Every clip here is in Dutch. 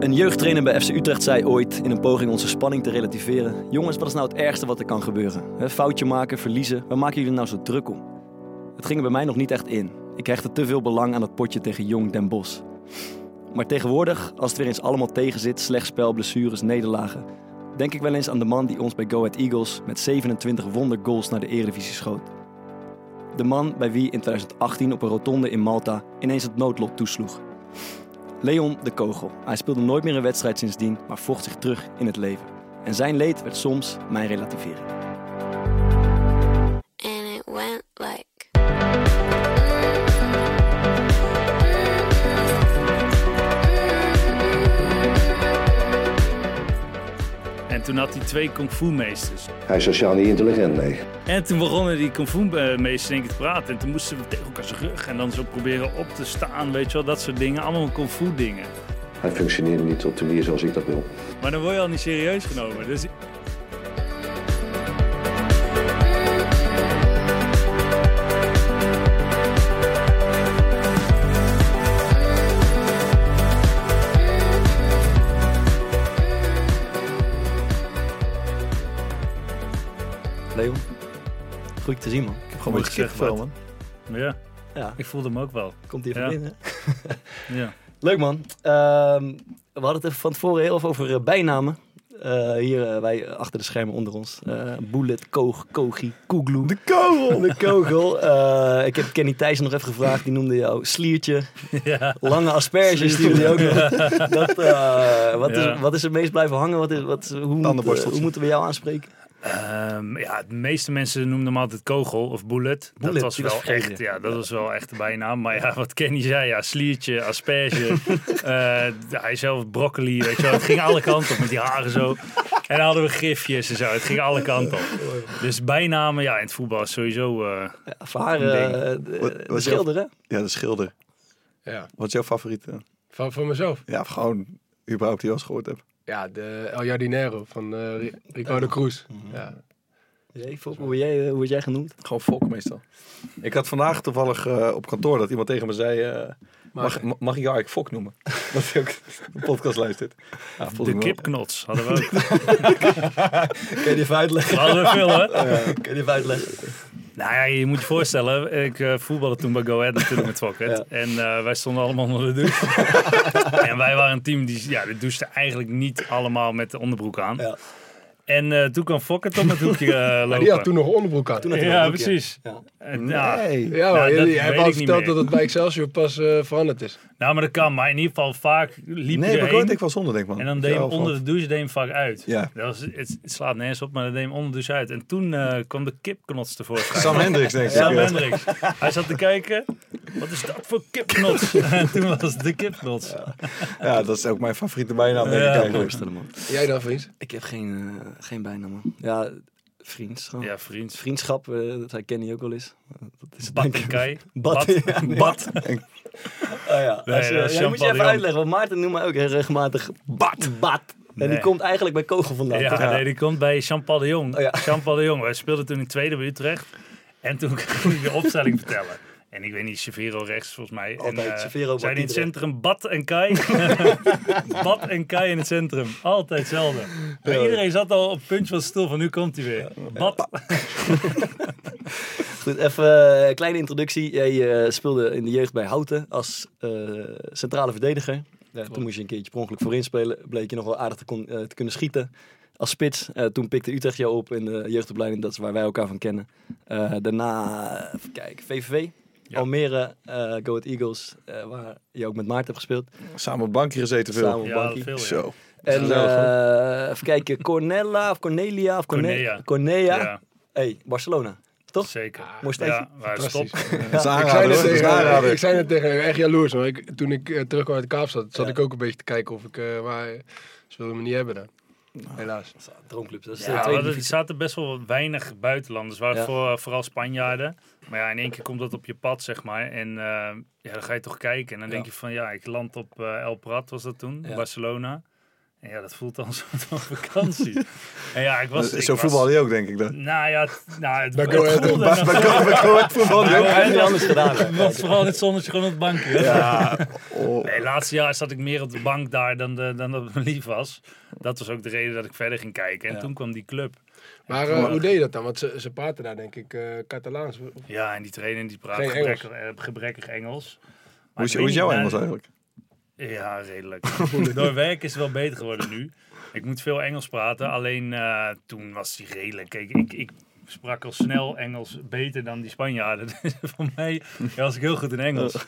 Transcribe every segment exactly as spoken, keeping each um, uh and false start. Een jeugdtrainer bij F C Utrecht zei ooit, in een poging onze spanning te relativeren: jongens, wat is nou het ergste wat er kan gebeuren? He, foutje maken, verliezen, waar maken jullie nou zo druk om? Het ging er bij mij nog niet echt in. Ik hechtte te veel belang aan dat potje tegen Jong Den Bosch. Maar tegenwoordig, als het weer eens allemaal tegen zit, slecht spel, blessures, nederlagen, denk ik wel eens aan de man die ons bij Go Ahead Eagles met zevenentwintig wondergoals naar de Eredivisie schoot. De man bij wie in twintig achttien op een rotonde in Malta ineens het noodlot toesloeg. Leon de Kogel. Hij speelde nooit meer een wedstrijd sindsdien, maar vocht zich terug in het leven. En zijn leed werd soms mijn relativering. And it went like... En toen had hij twee kung fu meesters. Hij is sociaal niet intelligent, nee. En toen begonnen die kung fu meesters denk ik te praten. En toen moesten we tegen elkaar zijn rug en dan zo proberen op te staan. Weet je wel, dat soort dingen. Allemaal kung fu dingen. Hij functioneerde niet op de manier zoals ik dat wil. Maar dan word je al niet serieus genomen. Dus... Leon, goed te zien, man. Ik heb gewoon een kipvel, man. Ja. ja, ik voelde hem ook wel. Komt hier van binnen. Ja. ja. Leuk, man. Uh, we hadden het even van tevoren heel even over uh, bijnamen. Uh, hier, uh, wij achter de schermen onder ons. Uh, Bullet, Koog, Kogi, Koegloe. De Kogel! De Kogel. Uh, ik heb Kenny Thijssen nog even gevraagd. Die noemde jou Sliertje. Ja. Lange asperges, die noemde ook nog. Dat, uh, wat, ja. is, wat is het meest blijven hangen? Wat is, wat, hoe, moet, uh, hoe moeten we jou aanspreken? Um, ja, de meeste mensen noemden hem altijd Kogel of Bullet. Bullet dat was wel was echt, ja, dat ja. was wel echt de bijnaam. Maar ja, wat Kenny zei, ja, sliertje, asperge. uh, hij zelf broccoli, weet je wel. Het ging alle kanten op met die haren zo. En dan hadden we gifjes en zo. Het ging alle kanten op. Dus bijnamen, ja, in het voetbal is sowieso uh, ja, voor haar, uh, de, de, de schilder, hè? Ja, de schilder. Ja. Wat is jouw favoriet? Van voor mezelf? Ja, gewoon überhaupt die je al gehoord hebt. Ja, de El Jardinero van uh, Ricardo Cruz. Mm-hmm. Ja. Hey, Fok, hoe, jij, hoe word jij genoemd? Gewoon Fok meestal. Ik had vandaag toevallig uh, op kantoor dat iemand tegen me zei... Uh, mag, mag, mag ik jou eigenlijk Fok noemen? Dat is ook de podcast luistert. Ja, de kipknots hadden we ook. Kun je die even uitleggen? Hadden we veel, hè? Ja. Kun je die even uitleggen? Nou ja, je moet je voorstellen, ik uh, voetbalde toen bij Go Ahead natuurlijk met Fokkert. Ja. En uh, wij stonden allemaal onder de douche. En wij waren een team die ja, die douchte eigenlijk niet allemaal met de onderbroek aan. Ja. En uh, toen kwam Fokkert op het hoekje uh, lopen. Die had toen nog onderbroek aan. Toen had ja, precies. Ja. En, nou, nee. Ja, maar, nou, jullie, dat hebben al verteld dat het bij Excelsior pas uh, veranderd is. Nou, maar dat kan. Maar in ieder geval vaak liep nee, je Nee, ik was zonder, denk ik, man. En dan deed ja, hem onder de douche deed hem vaak uit. Ja. Dat was, het, het slaat nergens op, maar dat deed hem onder de douche uit. En toen uh, kwam de kipknots tevoorschijn. Sam Hendricks, denk ik. Sam ja. Hendricks. Hij zat te kijken. Wat is dat voor kipknots? En toen was het de kipknots. Ja. ja, dat is ook mijn favoriete bijnaam. Ja. Jij dan, vriend? Ik heb geen... Uh, Geen bijnaam, man. Ja, vriends. Gewoon. Ja, vriends. Vriendschap, uh, dat hij Kenny ook wel is. Dat is Bat en Kai. Bat. Bat. Bat. Oh ja, nee, als, uh, ja, ja moet je even uitleggen, want Maarten noemt mij ook heel regelmatig Bat. Bat. En nee. die komt eigenlijk bij Kogel vandaan. Ja, ja. Nee, die komt bij Jean-Paul de Jong. Oh, ja. Jean-Paul de Jong. Wij speelden toen in tweede bij Utrecht. En toen kon ik de opstelling vertellen. En ik weet niet, Severo rechts volgens mij. Altijd en, uh, zijn in het centrum Bat en Kai. Bat en Kai in het centrum. Altijd hetzelfde. Ja. Iedereen zat al op het puntje van de stoel van nu komt hij weer. Ja. Bat. Ja. Goed, even een uh, kleine introductie. Jij uh, speelde in de jeugd bij Houten als uh, centrale verdediger. Ja, toen moest je een keertje per ongeluk voorin spelen. Bleek je nog wel aardig te, kon, uh, te kunnen schieten. Als spits, uh, toen pikte Utrecht jou op in de jeugdopleiding. Dat is waar wij elkaar van kennen. Uh, daarna, even kijken, V V V. Ja. Almere, uh, Go Ahead Eagles, uh, waar je ook met Maarten hebt gespeeld. Samen op bankje gezeten veel. Samen op ja, bankje. Veel, ja. Zo. En uh, even kijken, Cornellà of Cornelia of Cornea. Cornea. Ja. Hey, Barcelona. Toch? Zeker. Mooi steentje. Ja, top. Ja. Ik zei het tegen, ik zei het tegen hem, echt jaloers. Maar ik, toen ik uh, terugkwam uit Kaapstad, zat ja. ik ook een beetje te kijken of ik... Uh, maar ze wilden me niet hebben dan. Nou, helaas. Droomclub. Dat is ja, de er zaten best wel weinig buitenlanders. Waren ja. voor, vooral Spanjaarden. Maar ja, in één keer komt dat op je pad, zeg maar. En uh, ja, dan ga je toch kijken. En dan ja. denk je van, ja, ik land op uh, El Prat, was dat toen. Ja. Barcelona. En ja, dat voelt dan zo'n vakantie. En ja, ik was, zo voetbalde je ook, denk ik dan. Nou ja, t, nou, het, het voelde... Bij Go Ahead voetbalde je ook. Hij heeft anders gedaan. Was vooral in het zonnetje gewoon op het bankje. Ja. Oh. Nee, laatste jaar zat ik meer op de bank daar dan, de, dan dat me lief was. Dat was ook de reden dat ik verder ging kijken. En ja. toen kwam die club. Maar uh, hoe deed je dat dan? Want ze, ze praten daar, denk ik, uh, Catalaans. Ja, en die trainen die praten gebrekkig, uh, gebrekkig Engels. Maar hoe is, hoe is jouw Engels eigenlijk? Ja, redelijk. Door werk is het wel beter geworden nu. Ik moet veel Engels praten, alleen uh, toen was die redelijk. Kijk, ik, ik sprak al snel Engels beter dan die Spanjaarden. Voor mij ja, was ik heel goed in Engels.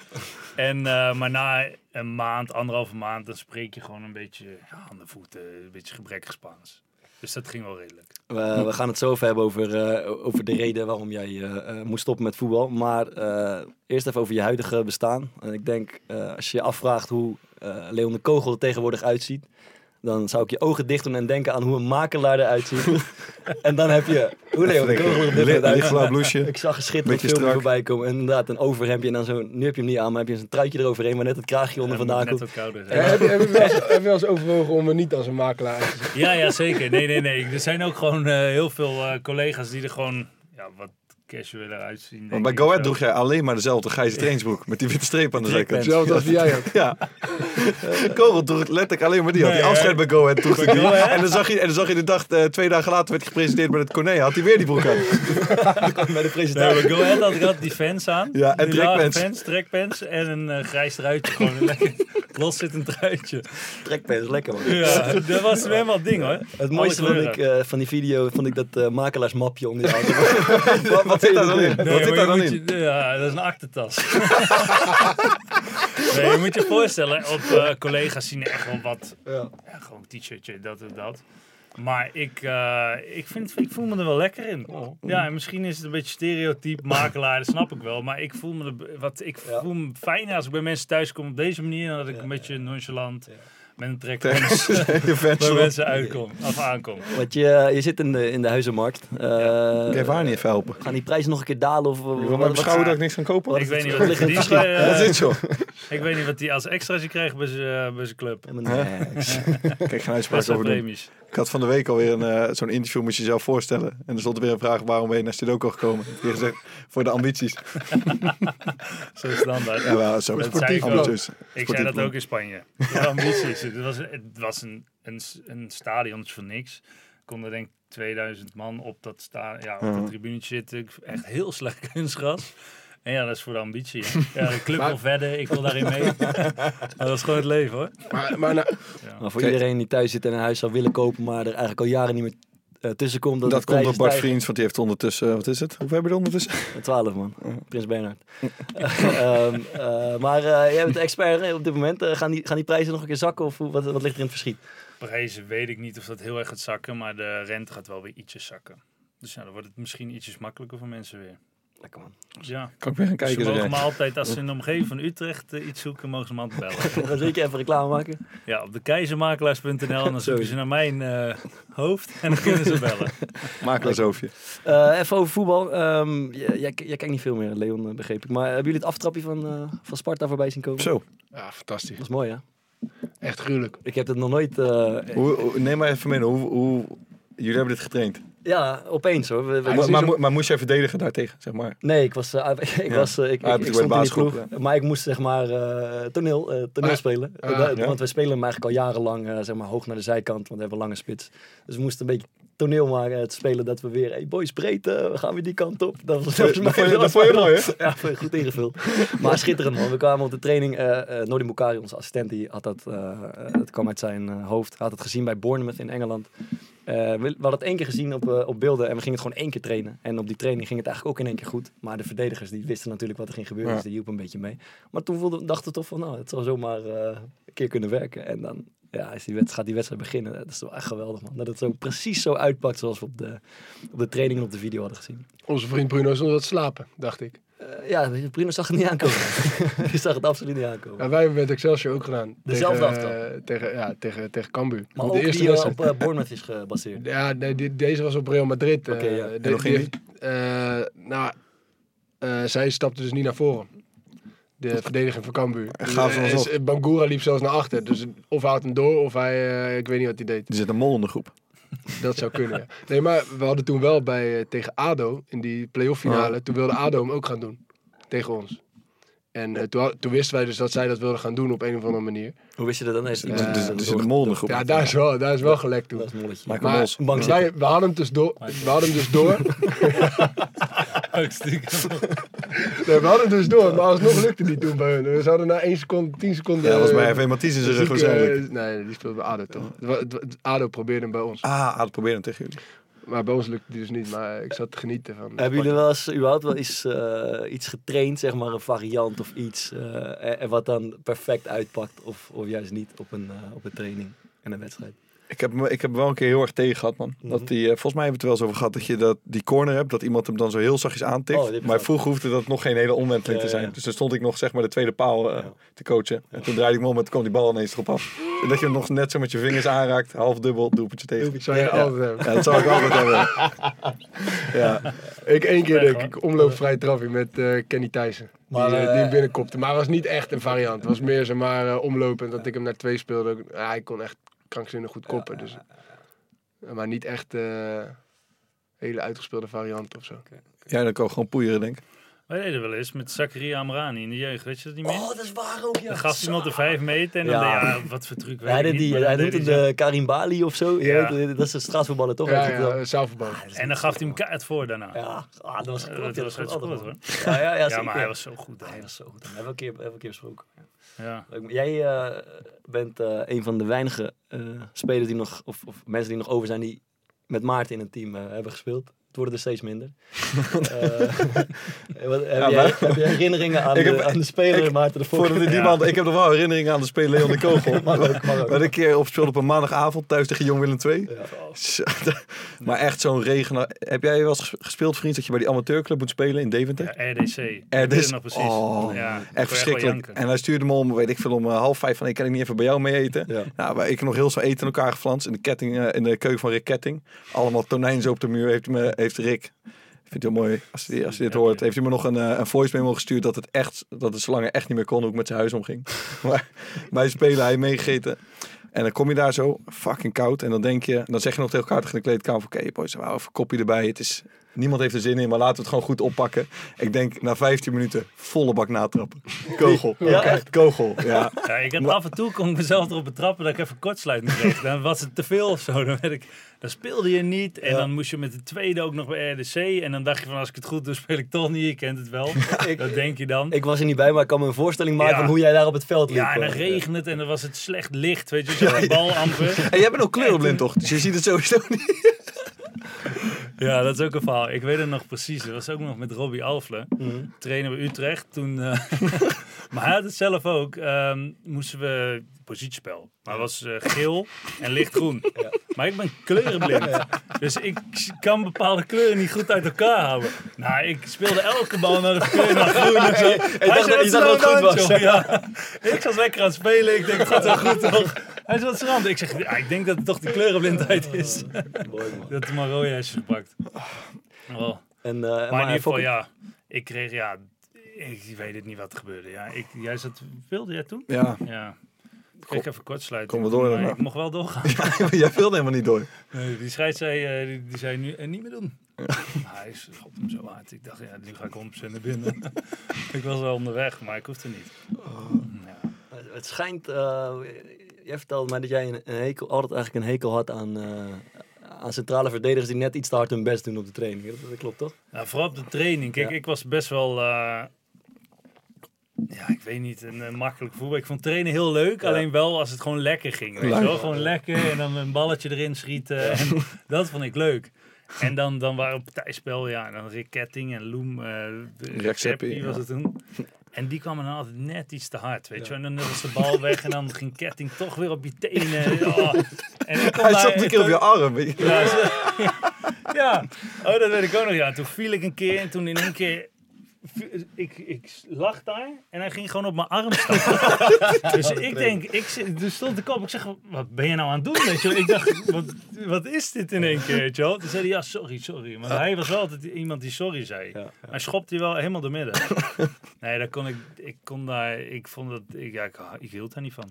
En, uh, maar na een maand, anderhalve maand, dan spreek je gewoon een beetje ja, aan de voeten, een beetje gebrekkig Spaans. Dus dat ging wel redelijk. We, we gaan het zo even hebben over, uh, over de reden waarom jij uh, moest stoppen met voetbal. Maar uh, eerst even over je huidige bestaan. En ik denk, uh, als je je afvraagt hoe uh, Leon de Kogel er tegenwoordig uitziet... dan zou ik je ogen dicht doen en denken aan hoe een makelaar eruit ziet. En dan heb je... Hoe Leon de Kogel er dicht uit. Lichtblauw bloesje. Ik zag een schitterend filmpje voorbij komen. En inderdaad, een overhemdje en dan zo... Nu heb je hem niet aan, maar heb je zo'n truitje eroverheen... maar net het kraagje onder vandaan komt. Net wat kouder. Ja. Heb, je, heb, je wel eens, heb je wel eens overwogen om er niet als een makelaar uit te zien? Ja, ja, zeker. Nee, nee, nee. Er zijn ook gewoon uh, heel veel uh, collega's die er gewoon... Ja, wat... casual eruit zien. Want bij Go Ahead droeg jij alleen maar dezelfde grijze trainingsbroek met die witte streep aan de zijkant. Hetzelfde als die jij had. Ja. De Kogel droeg letterlijk alleen maar die. Had die afscheid bij Go Ahead droeg die. En dan zag je, en dan zag je de dag uh, twee dagen later werd gepresenteerd bij het Cornellà. Had hij weer die broek aan? Bij de presentatie. Bij Go Ahead had ik altijd die fans aan. Ja. En trackpants. Fans, trackpants en een uh, grijs truitje. Gewoon een lekker loszittend truitje. Trackpants, lekker man. Ja. Dat was wel wat ding hoor. Het mooiste vond ik uh, van die video vond ik dat uh, makelaarsmapje om die auto. Wat Wat zit daar dan in? Nee, Wat zit daar dan in? Je, ja, dat is een aktentas. Nee, je moet je voorstellen, op uh, collega's zien echt wel wat. Ja. Ja, gewoon een t-shirtje, dat en dat. Maar ik, uh, ik, vind, ik voel me er wel lekker in. Oh. Ja, en misschien is het een beetje stereotype makelaar, dat snap ik wel. Maar ik voel me, er, wat, ik ja. voel me fijner als ik bij mensen thuis kom op deze manier. Dan dat ik ja, een beetje ja. nonchalant... Ja. Met een trek waar mensen uitkomen, of aankomen. Want je, je zit in de, in de huizenmarkt. Uh, ja. Ik heb haar niet even helpen. Gaan die prijzen nog een keer dalen? Of, of mijn beschouwen dat ik niks kan kopen? Ik, ik weet niet wat die is uh, Ik weet niet wat die als extraatje krijgt bij zijn uh, club. Ja, kijk, geen uitspraak over doen. Ik had van de week alweer een, uh, zo'n interview, moet je jezelf voorstellen. En er stond er weer een vraag, waarom ben je naar Sudoku gekomen? Ik heb gezegd, voor de ambities. Zo standaard. Ja, wel, zo. Sportief ambities. Ik zei dat ook in Spanje. De ambities. Het was, het was een, een, een stadion voor niks. Er konden denk ik tweeduizend man op dat, sta, ja, op dat tribune zitten. Echt heel slecht kunstgras. En ja, dat is voor de ambitie. Ja, de club maar... wil verder, ik wil daarin mee. Dat is gewoon het leven hoor. Maar, maar, nou... ja. maar voor iedereen die thuis zit en een huis zou willen kopen, maar er eigenlijk al jaren niet meer uh, tussen komt. Dat, dat komt door Bart Vriends, want die heeft ondertussen, uh, wat is het? Hoeveel hebben we er ondertussen? twaalf man, Prins Bernhard. uh, um, uh, maar uh, jij bent expert op dit moment. Uh, gaan, die, gaan die prijzen nog een keer zakken of wat, wat ligt er in het verschiet? Prijzen weet ik niet of dat heel erg gaat zakken, maar de rente gaat wel weer ietsjes zakken. Dus nou, dan wordt het misschien ietsjes makkelijker voor mensen weer. Lekker man. Ja. Kan ik weer gaan kijken. Ze mogen me altijd, als ze in de omgeving van Utrecht uh, iets zoeken, mogen ze me altijd bellen. Dan zeker even reclame maken. Ja, op de keizermakelaars punt n l en dan zoeken ze naar mijn uh, hoofd en dan kunnen ze bellen. Makelaarshoofdje. Uh, even over voetbal. Um, jij, jij kijkt niet veel meer, Leon, begreep ik. Maar hebben jullie het aftrapje van, uh, van Sparta voorbij zien komen? Zo. Ja, fantastisch. Dat is mooi, hè? Echt gruwelijk. Ik heb het nog nooit... Uh, hoe, neem maar even mee. Hoe, hoe... Jullie hebben dit getraind? Ja, opeens hoor. We, we maar, maar, maar moest jij verdedigen daartegen, zeg maar? Nee, ik was... Uh, ik, ja. was uh, ik, ah, ik, ik stond in die groep, ja. Maar ik moest zeg maar uh, toneel, uh, toneel ah, spelen. Ah, uh, ja. Want wij spelen hem eigenlijk al jarenlang uh, zeg maar, hoog naar de zijkant, want we hebben een lange spits. Dus we moesten een beetje toneel maken, het spelen dat we weer... Hey boys, breed, uh, we gaan weer die kant op. Dat was volgens mij... Dat, dat vond je mooi, hè? Ja, goed ingevuld. Maar schitterend, man. We kwamen op de training. Uh, uh, Noordin Boukari, onze assistent, die had dat... Uh, uh, het kwam uit zijn uh, hoofd. Hij had het gezien bij Bournemouth in Engeland. Uh, we, we hadden het één keer gezien op, uh, op beelden en we gingen het gewoon één keer trainen. En op die training ging het eigenlijk ook in één keer goed. Maar de verdedigers die wisten natuurlijk wat er ging gebeuren, ja. Dus die hielpen een beetje mee. Maar toen voelde, dachten we toch van, nou, het zou zomaar uh, een keer kunnen werken. En dan ja, is die wedstrijd, gaat die wedstrijd beginnen. Dat is wel echt geweldig, man. Dat het zo precies zo uitpakt zoals we op de, op de training en op de video hadden gezien. Onze vriend Bruno is nog aan het slapen, dacht ik. Uh, ja, Bruno zag het niet aankomen. Die zag het absoluut niet aankomen. Ja, wij hebben met Excelsior ook gedaan. Dezelfde aftrap. Uh, tegen, ja, tegen, tegen Kambu. Maar de ook eerste die op uh, Bournemouth is gebaseerd. Ja, nee, die, deze was op Real Madrid. Uh, Oké, okay, ja. De, die heeft, uh, nou, uh, zij stapte dus niet naar voren. De verdediger van Kambu. Bangura liep zelfs naar achter. Dus of hij had hem door, of hij... Uh, ik weet niet wat hij deed. Er zit een mol in de groep. Dat zou kunnen, ja. Nee, maar we hadden toen wel bij, uh, tegen Ado, in die play-off finale... Oh. Toen wilde Ado hem ook gaan doen. Tegen ons. En uh, toen, toen wisten wij dus dat zij dat wilden gaan doen op een of andere manier. Hoe wist je dat dan? Er zit een mol in de groep. Ja, daar is wel, daar is wel gelek toe. Dat is maar maar wij, we hadden hem dus door... We hadden hem dus door... Nee, we hadden dus door, maar alsnog lukte die toen bij hun. We zouden na één seconde, tien seconden... Ja, dat was bij F één Mathies in zijn rug waarschijnlijk. Nee, die speelde bij Ado toch. Ado probeerde hem bij ons. Ah, Ado probeerde hem tegen jullie. Maar bij ons lukte die dus niet, maar ik zat te genieten van... Hebben jullie wel eens, überhaupt wel eens uh, iets getraind, zeg maar, een variant of iets... Uh, en, en wat dan perfect uitpakt of, of juist niet op een, uh, op een training en een wedstrijd? Ik heb, ik heb wel een keer heel erg tegen gehad, man. Mm-hmm. Dat die, volgens mij hebben we het wel eens over gehad dat je dat, die corner hebt, dat iemand hem dan zo heel zachtjes aantikt. Oh, maar vroeger hoefde dat nog geen hele omwenteling ja, te zijn. Ja. Dus dan stond ik nog zeg maar de tweede paal uh, ja. te coachen. Ja. En toen draaide ik me om en toen kwam die bal ineens erop af. En dat je hem nog net zo met je vingers aanraakt, half dubbel, doelpuntje tegen. Dat zou je ja, altijd ja. hebben. Ja, dat zou ik altijd hebben. Ja. Ik één keer denk ik, omloopvrij trafie met uh, Kenny Thijssen. Maar, die, uh, die binnenkopte. Maar het was niet echt een variant. Het was meer zeg maar uh, omlopend dat ik hem naar twee speelde. Uh, hij kon echt krankzinnig goed koppen, ja, ja, ja. Dus, maar niet echt uh, hele uitgespeelde variant of zo. Okay. Ja, dan kan ik gewoon poeieren, denk ik. Wij deden wel eens met Zakaria Amrani in de jeugd, weet je dat niet meer? Oh, dat is waar ook, ja. Dan gaf iemand de vijf meter en dan ja. ja, wat voor truc weet ja, ik niet. Hij doet de Karim Bali of zo, ja. Ja, dat is de straatvoetballer toch? Ja, ja, ja zaalvoetballer. Ah, en dan gaf hij hem kaart voor daarna. Ja, ah, dat was geklopt. Dat was goed hoor. Ja, ja, ja, ja, maar hij was zo goed. Hij was zo goed. Hij heeft een keer besproken. Ja. Jij uh, bent uh, een van de weinige uh, spelers die nog, of, of mensen die nog over zijn, die met Maarten in een team uh, hebben gespeeld. Het worden er steeds minder. uh, wat, heb, ja, jij, maar... heb jij herinneringen aan, de, heb, aan de speler ik, Maarten de Voordat die ja. man, ik heb nog wel herinneringen aan de speler Leon de Kogel. Maar ook, maar ook. Een keer op speelde op een maandagavond thuis tegen Jong Willem twee. Ja. Zo, maar echt zo'n regen. Heb jij wel eens gespeeld, vriend, dat je bij die amateurclub moet spelen in Deventer? Ja, R D C. R D C. Nog precies. Oh, ja, echt verschrikkelijk. En hij stuurde me om, weet ik veel, om uh, half vijf van, ik kan ik niet even bij jou mee eten. Ja. Nou, maar ik heb nog heel veel eten in elkaar geflanst in de, ketting, uh, in de keuken van Rick Ketting. Allemaal tonijn zo op de muur heeft hij me... Heeft Rick, vind je wel mooi, als hij, als hij dit hoort, heeft hij me nog een, een voice memo gestuurd dat het echt, dat het zo lang echt niet meer kon hoe ik met zijn huis omging. Maar wij spelen, hij meegegeten. En dan kom je daar zo, fucking koud. En dan denk je, dan zeg je nog tegen elkaar tegen de kleedkamer van, oké okay, boys, wauw, even kopje erbij. Het is, niemand heeft er zin in, maar laten we het gewoon goed oppakken. Ik denk, na vijftien minuten, volle bak natrappen. Kogel. Ja, echt kogel. Ja. Ja, ik heb maar, af en toe kon ik mezelf erop betrappen dat ik even kortsluiting kreeg. Dan was het te veel of zo. Dan, werd ik, dan speelde je niet. En ja. dan moest je met de tweede ook nog bij R D C. En dan dacht je van, als ik het goed doe, speel ik toch niet. Je kent het wel. Ja, ik, dat denk je dan. Ik was er niet bij, maar ik kan me een voorstelling maken ja. van hoe jij daar op het veld liep. Ja, en dan regent het en dan was het slecht licht, weet je. Ja, bal amper. En jij bent ook kleurenblind toch? Dus je ziet het sowieso niet. Ja, dat is ook een verhaal. Ik weet het nog precies. Dat was ook nog met Robby Alflen. Mm-hmm. Trainen we Utrecht. Toen, uh, maar hij had het zelf ook. Um, moesten we positiespel. Maar was uh, geel en lichtgroen. Ja. Maar ik ben kleurenblind. Ja. Dus ik kan bepaalde kleuren niet goed uit elkaar houden. Nou, ik speelde elke bal naar de kleur, naar groen en zo. Hey, hey, hij zei, dat het goed was. was. Ja. Ik was lekker aan het spelen. Ik denk, het gaat wel goed toch? Hij is wat schrander. Ik zeg, ja, ik denk dat het toch die kleurenblindheid is. Mooi, man. Dat hij maar rode is gepakt. Oh. En, uh, maar, maar in ieder geval, ja. Ik kreeg, ja... Ik weet het niet wat er gebeurde. Ja. Ik, jij zat... Wilde jij toen? Ja. Ja. Ik kreeg even kortsluiting. Kom maar door. Maar ik mocht wel doorgaan. Ja, jij wilde helemaal niet door. Nee, die scheids zei, uh, die, die zei nu uh, niet meer doen. Ja. Hij schopt hem zo hard. Ik dacht, ja, nu ga ik honderd procent naar binnen. Ik was wel onderweg, maar ik hoefde niet. Oh. Ja. Het schijnt... Uh, jij vertelde mij dat jij een hekel, altijd eigenlijk een hekel had aan, uh, aan centrale verdedigers die net iets te hard hun best doen op de training. Dat, dat klopt toch? Nou, vooral op de training. Kijk, ja. ik was best wel... Uh, ja, ik weet niet, een, een makkelijk voetbal. Ik vond trainen heel leuk, ja. alleen wel als het gewoon lekker ging. Weet je wel? Gewoon lekker en dan een balletje erin schieten. Ja. En dat vond ik leuk. En dan, dan waren we partijspel, ja, en dan Rick Ketting en Loem. Uh, Rick Seppi, ja. was het toen. En die kwamen dan altijd net iets te hard, weet je. Ja. En dan was de bal weg en dan ging Ketting toch weer op je tenen. Oh. En ik Hij daar, zat een keer op je arm. Ja, ja. ja, oh, dat weet ik ook nog. Ja, toen viel ik een keer en toen in één keer... Ik, ik lag daar en hij ging gewoon op mijn arm staan. Dus ik denk, ik, dus stond ik op. Ik zeg, wat ben je nou aan het doen? Weet je? Ik dacht, wat, wat is dit in één keer? Toen zei hij, ja, sorry, sorry. Maar hij was wel altijd iemand die sorry zei. Ja, ja. Hij schopte je wel helemaal door midden. Nee, daar kon ik, ik kon daar, ik vond dat, ik, ja, ik, ik hield daar niet van.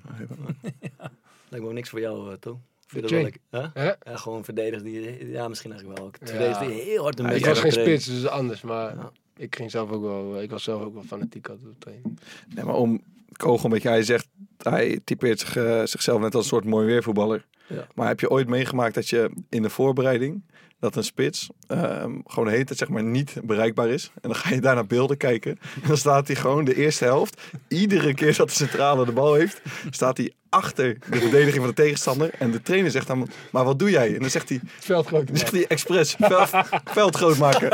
Ja. Lijkt me ook niks voor jou, uh, Tom. Ik, huh? Huh? Ja, gewoon verdedigd die, ja, misschien eigenlijk wel ook. Verdedigd die heel hard een ja, beetje. Ik was geen spits, dus anders, maar ja. ik ging zelf ook wel, ik was zelf ook wel fanatiek altijd op trainen. Nee, maar om Kogel een beetje, hij zegt, hij typeert zich, uh, zichzelf net als een soort mooi weervoetballer. Ja. Maar heb je ooit meegemaakt dat je in de voorbereiding dat een spits uh, gewoon de hele tijd, zeg maar, niet bereikbaar is? En dan ga je daar naar beelden kijken. En dan staat hij gewoon de eerste helft. Iedere keer dat de centrale de bal heeft, staat hij achter de verdediging van de tegenstander. En de trainer zegt dan, maar wat doe jij? En dan zegt hij... Veld groot maken. Zegt hij expres, veld, veld groot maken.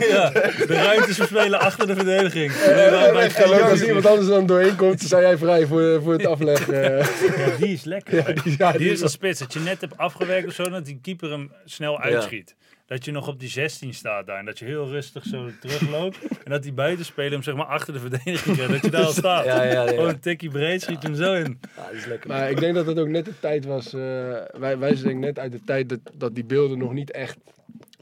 Ja, de ruimtes verspelen achter de verdediging. Als iemand anders dan doorheen komt, dan sta jij vrij voor, voor het afleggen. Ja, die is lekker. Ja, die, ja, die, die is als spits. Dat je net hebt afgewerkt of zo, dat die keeper hem snel uitschiet. Ja. Dat je nog op die zestien staat daar. En dat je heel rustig zo terugloopt. En dat die buitenspeler hem, zeg maar, achter de verdediging gaat. Dat je daar al staat. Ja, ja, ja, ja. Gewoon een tikkie breed, schiet ja. hem zo in. Ja, dat is lekker. Maar ik denk dat dat ook net de tijd was. Uh, wij, wij zijn net uit de tijd dat, dat die beelden nog niet echt...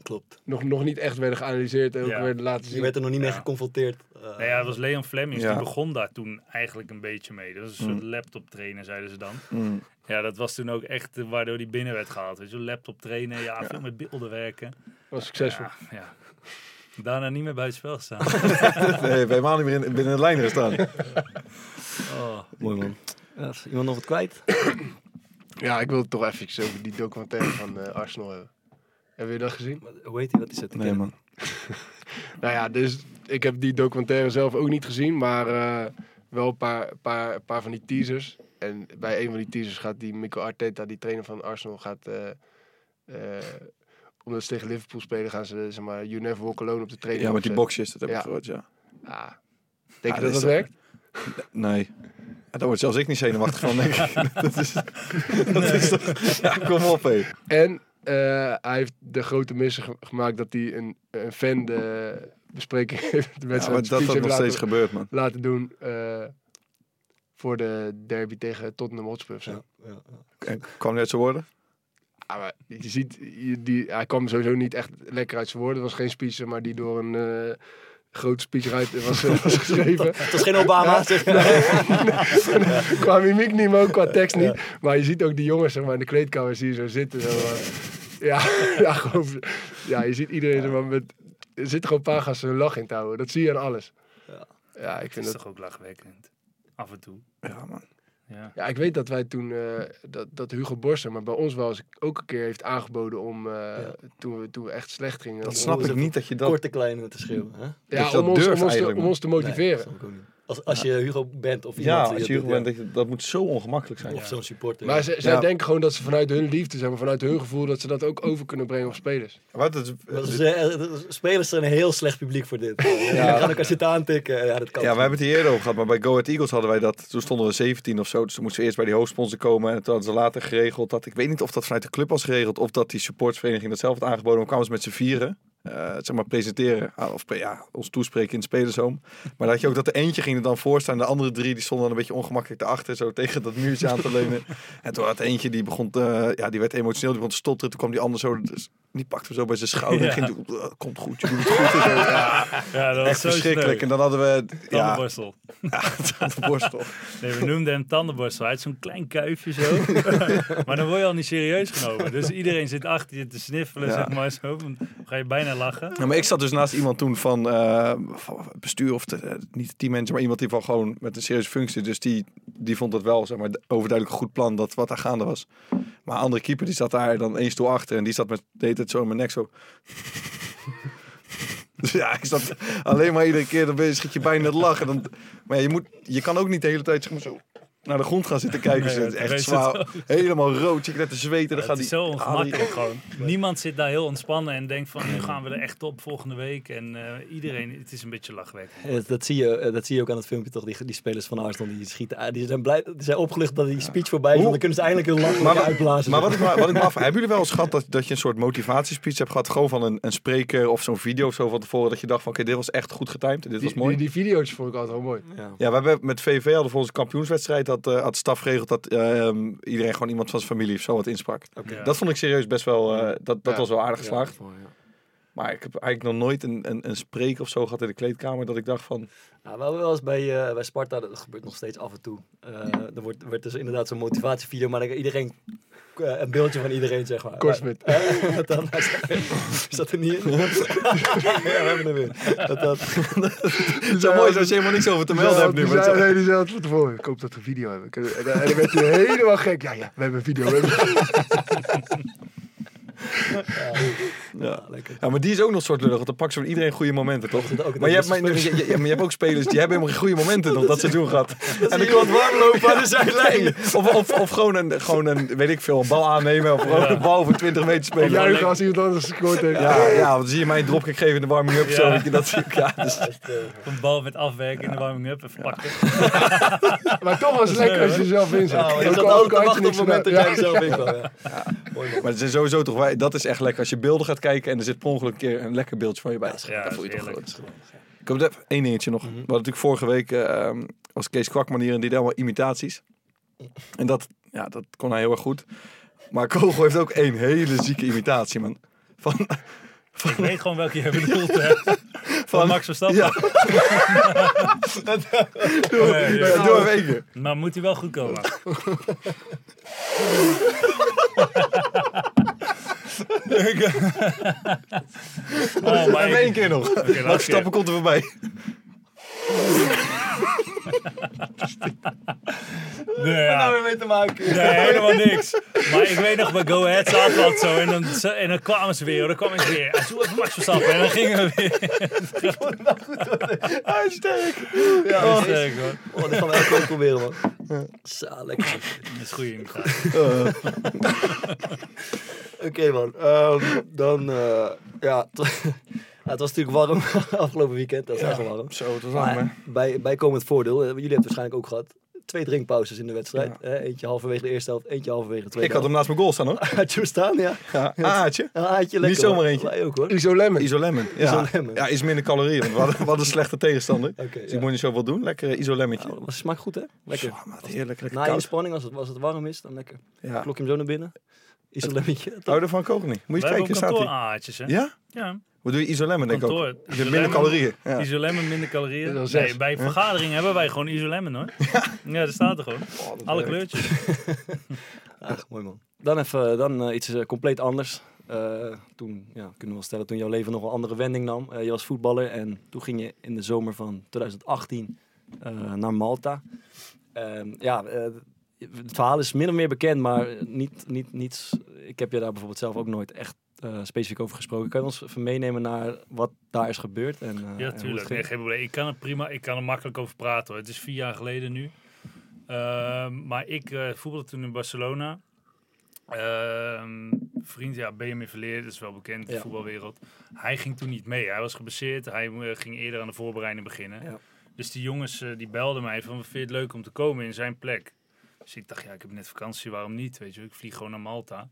Klopt. Nog, nog niet echt werden geanalyseerd. En ja. ook werden laten zien. Je werd er nog niet ja. mee geconfronteerd. Uh, nee, ja, het was Leon Flemings. Ja. Die begon daar toen eigenlijk een beetje mee. Dat was een mm. soort laptop trainen, zeiden ze dan. Mm. Ja, dat was toen ook echt uh, waardoor die binnen werd gehaald. Weet je, laptop trainen, ja, ja. veel met beelden werken. Was succesvol. Ja, ja. Daarna niet meer bij het spel staan. Nee, bij helemaal niet meer in, binnen de lijn staan. Oh, mooi man. Ja, is iemand nog wat kwijt? Ja, ik wil het toch even over die documentaire van uh, Arsenal hebben. Hebben jullie dat gezien? Hoe heet die? Wat is het? Nee, man. Nou ja, dus ik heb die documentaire zelf ook niet gezien, maar uh, wel een paar, paar, paar van die teasers. En bij een van die teasers gaat die Mikel Arteta, die trainer van Arsenal, gaat... Uh, uh, omdat ze tegen Liverpool spelen, gaan ze, zeg maar, You Never Walk Alone op de training. Ja, met die boxjes, dat heb ik ja. gehoord, ja. Ah, denk ah, je dat dat, dat werkt? Nee. Daar word zelfs ik niet zenuwachtig van, denk ik. Dat is, dat nee. is toch... Ja, kom op, hé. En... Uh, hij heeft de grote mis ge- gemaakt dat hij een, een fan de bespreking heeft met ja, zijn speech dat nog laten, steeds gebeurt, man. Laten doen uh, voor de derby tegen Tottenham Hotspur. Ja, ja, ja. En kwam net zijn woorden? Ah, maar je ziet, je, die, hij kwam sowieso niet echt lekker uit zijn woorden. Het was geen speech, maar die door een uh, grote speechwriter was, uh, was geschreven. Het was geen Obama. Zeg. Nee. Qua mimiek niet, maar ook qua tekst niet. Ja. Maar je ziet ook die jongens, zeg maar, in de kleedkamers hier zo zitten. Zo, uh, Ja, ja, gewoon, ja, je ziet iedereen... Ja. Met, er zitten gewoon een paar gasten hun lach in te houden. Dat zie je aan alles. Ja, ja, ik vind dat is toch ook lachwekkend? Af en toe. Ja, man. Ja, ja, ik weet dat wij toen... Uh, dat, dat Hugo Borsen, maar bij ons wel eens ook een keer heeft aangeboden om... Uh, ja. toen, we, toen we echt slecht gingen... Dat snap ik niet, dat je dat... Korte kleine te schreeuwen, hè? Ja, om ons, om, ons te, om ons te motiveren. Nee, als, als je Hugo bent of iemand... Ja, als je Hugo bent, dat, je, dat moet zo ongemakkelijk zijn. Ja. Of zo'n supporter. Maar ja. zij, zij ja. denken gewoon dat ze vanuit hun liefde zijn, maar vanuit hun gevoel, dat ze dat ook over kunnen brengen op spelers. Wat is, dat is, uh, spelers zijn een heel slecht publiek voor dit. Ja. Ja. Dan gaan elkaar zitten aantikken. Ja, dat kan. Ja, we hebben het hier eerder over gehad, maar bij Go Ahead Eagles hadden wij dat. Toen stonden we zeventien of zo, dus toen moesten we eerst bij die hoofdsponsor komen. En toen hadden ze later geregeld dat, ik weet niet of dat vanuit de club was geregeld, of dat die supportvereniging dat zelf had aangeboden, maar kwamen ze met z'n vieren. Uh, zeg maar presenteren, uh, of ja, ons toespreken in het spelershome. Maar dat je ook dat de eentje ging er dan voor staan. De andere drie die stonden dan een beetje ongemakkelijk daarachter, zo tegen dat muurtje aan te leunen. En toen had de eentje, die begon, uh, ja, die werd emotioneel, die begon te stotteren. Toen kwam die ander zo, dus, die pakte hem zo bij zijn schouder. Ja. En ging, uh, komt goed, je doet het goed. Zo, ja. Ja, dat was echt zo verschrikkelijk. Sneu. En dan hadden we... Tandenborstel. Ja, tandenborstel. Nee, we noemden hem tandenborstel. Hij had zo'n klein kuifje zo. Maar dan word je al niet serieus genomen. Dus iedereen zit achter je te sniffelen, ja. zeg maar zo. Dan ga je bijna lachen. Ja, maar ik zat dus naast iemand toen van het uh, bestuur, of de, uh, niet die mensen, maar iemand die van gewoon met een serieuze functie. Dus die, die vond het wel, zeg maar, overduidelijk een goed plan dat wat daar gaande was. Maar andere keeper die zat daar dan één stoel achter en die zat met, deed het zo in mijn nek zo. Dus ja, ik zat alleen maar iedere keer, dan schiet je bijna het lachen. Dan, maar ja, je, moet, je kan ook niet de hele tijd, zeg maar, zo... naar de grond gaan zitten kijken. Nee, ze het echt zwaar. Het helemaal rood. Je krijgt te zweten. Ja, dan het gaat is die zo ongemakkelijk gewoon. Niemand zit daar heel ontspannen en denkt van nu gaan we er echt op volgende week. En uh, iedereen, het is een beetje lachwekkend. Dat, dat, zie je, dat zie je ook aan het filmpje toch. Die, die spelers van Arsenal die schieten. Die zijn, blij, die zijn opgelucht dat die speech voorbij is. Want dan kunnen ze eindelijk heel lang uitblazen. Maar wat ik, wat ik me af... Hebben jullie wel eens gehad dat, dat je een soort motivatiespeech hebt gehad? Gewoon van een, een spreker of zo'n video of zo van tevoren. Dat je dacht van oké, okay, dit was echt goed getimed. Dit die, was mooi. Die, die video's vond ik altijd wel mooi. Ja, ja we hebben met V V V hadden volgens een kampioenswedstrijd... dat uh, had staf geregeld dat uh, iedereen gewoon iemand van zijn familie of zo wat insprak. Okay. Ja. Dat vond ik serieus best wel, uh, dat, dat ja. was wel aardig geslaagd. Ja, ja. Maar ik heb eigenlijk nog nooit een, een, een spreek of zo gehad in de kleedkamer dat ik dacht van... Nou, wel wel eens bij, uh, bij Sparta, dat gebeurt nog steeds af en toe. Uh, er wordt, werd dus inderdaad zo'n motivatievideo, maar dan iedereen... Uh, een beeldje van iedereen, zeg maar. Korsmit. Uh, is dat er niet in? Ja, we hebben er weer. Dat, dat, het zou mooi zijn als je helemaal niks over te melden hebt nu. Ja, nee, die zei van tevoren. Ik hoop dat we een video hebben. En dan werd je helemaal gek. Ja, ja, we hebben een video. We hebben ja, ja, lekker. Ja, maar die is ook nog soort lullig. Want dan pakken ze van iedereen goede momenten, toch? Ook, maar, je hebt, maar, je, je, je, maar je hebt ook spelers die hebben helemaal geen goede momenten nog dat seizoen gehad. En dan kan het warm lopen aan de zijlijn. Of, of, of gewoon, een, gewoon een, weet ik veel, een bal aannemen. Of gewoon ja. een bal voor twintig meter spelen. Ja, juichen als iemand anders gescoord heeft. Ja, ja, want dan zie je mij een dropkick geven in de warming-up. Ja. Zo, dat, dat, ja, dus. ja, uh, een bal met afwerken ja. in de warming-up en verpakken. Ja. Maar toch was het lekker als je er zelf in zit. Ja, ik zat ook te wachten op het moment dat jij er zelf in kwam. Maar het is sowieso toch waar. Dat is echt lekker. Als je beelden gaat kijken en er zit per ongeluk een keer een lekker beeldje van je bij. Dat, ja, dat voel je toch groot. Ik heb even één dingetje nog. Mm-hmm. We hadden natuurlijk vorige week uh, als Kees Kwakman hier en die deed allemaal imitaties. En dat, ja, dat kon hij heel erg goed. Maar Kogel heeft ook één hele zieke imitatie, man. Van... Van, ik weet gewoon welke je bedoeld hebt. Van, van Max Verstappen. Ja. Doe nee, ja. Ja, doe even één. Maar moet hij wel goed komen. Oh, maar één keer nog. Okay, Max Verstappen komt er voorbij. Nee, ja. Nou weer mee te maken. Nee, helemaal niks. Maar ik weet nog bij Go Ahead zat dat zo en dan, en dan kwamen ze weer. Dan kwam ik weer. En toen even Max Verstappen en dan gingen we weer. Ik vond het wel goed hoor. Hij is sterk. Ja, hij is sterk hoor. Oh, dat gaan we elke keer proberen man. Zo, lekker. Dat is goeie imitatie. Uh. Oké okay, man. Um, dan, uh, ja... Ja, het was natuurlijk warm afgelopen weekend. Dat was ja, echt warm. Zo, het was warm, hè? Bij, bijkomend voordeel. Jullie hebben het waarschijnlijk ook gehad. Twee drinkpauzes in de wedstrijd. Ja. Eentje halverwege de eerste helft, eentje halverwege de tweede helft. Ik had hem helft. naast mijn goal staan, hoor. Had je hem staan, ja. ja. ja. Aatje. Aatje, lekker. Niet zomaar eentje. Wij ook, hoor. Isolemmen. Isolemmen. Ja. Isolemmen. Ja, is minder calorieën. Want we hadden, we hadden slechte tegenstander. Okay, dus ja. ik moet niet zoveel doen. Lekker isolemmetje. Ja, dat smaakt goed, hè? Lekker. Zo, maar heerlijk. Lekker na koud. Inspanning, als het, als het warm is, dan lekker. Ja. Klok je hem zo naar binnen. Isolemmetje. Hou ervan koken niet. Moet je eens kijken, staat aatjes, hè? Ja? Ja. Wat doe je? Isolemmen, denk ik ook. Isolemmen, minder, minder calorieën. Ja. Isolemmen, minder calorieën. Nee, bij vergaderingen ja. hebben wij gewoon isolemmen, hoor. Ja, ja dat staat er gewoon. Oh, alle werkt. Kleurtjes. Ach, mooi man. Dan even dan, uh, iets uh, compleet anders. Uh, toen, ja, kunnen we wel stellen, toen jouw leven nog een andere wending nam. Uh, je was voetballer en toen ging je in de zomer van twintig achttien uh, naar Malta. Uh, ja... Uh, Het verhaal is min of meer bekend, maar niet, niet, niet, ik heb je daar bijvoorbeeld zelf ook nooit echt uh, specifiek over gesproken. Kan je ons even meenemen naar wat daar is gebeurd? En, uh, ja, tuurlijk. En nee, geen probleem. Ik kan er prima, ik kan er makkelijk over praten, hoor. Het is vier jaar geleden nu. Uh, maar ik uh, voetbalde toen in Barcelona. Uh, vriend, ja, Benjamin Verleer, dat is wel bekend in de ja. voetbalwereld. Hij ging toen niet mee. Hij was geblesseerd. Hij uh, ging eerder aan de voorbereiding beginnen. Ja. Dus die jongens uh, die belden mij van, vind je het leuk om te komen in zijn plek? Dus ik dacht, ja, ik heb net vakantie, waarom niet? Weet je, ik vlieg gewoon naar Malta.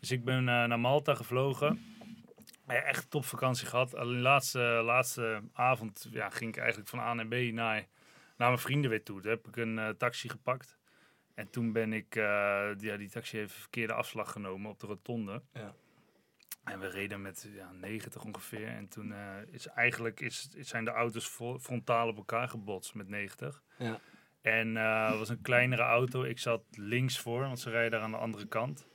Dus ik ben uh, naar Malta gevlogen. Ja, echt topvakantie gehad. Alleen de laatste, laatste avond ja, ging ik eigenlijk van A naar B naar, naar mijn vrienden weer toe. Toen heb ik een uh, taxi gepakt. En toen ben ik, uh, ja, die taxi heeft een verkeerde afslag genomen op de rotonde. Ja. En we reden met ja, negentig ongeveer. En toen uh, is eigenlijk is, zijn de auto's vo- frontaal op elkaar gebotst met negentig. Ja. En uh, het was een kleinere auto. Ik zat links voor, want ze rijden daar aan de andere kant.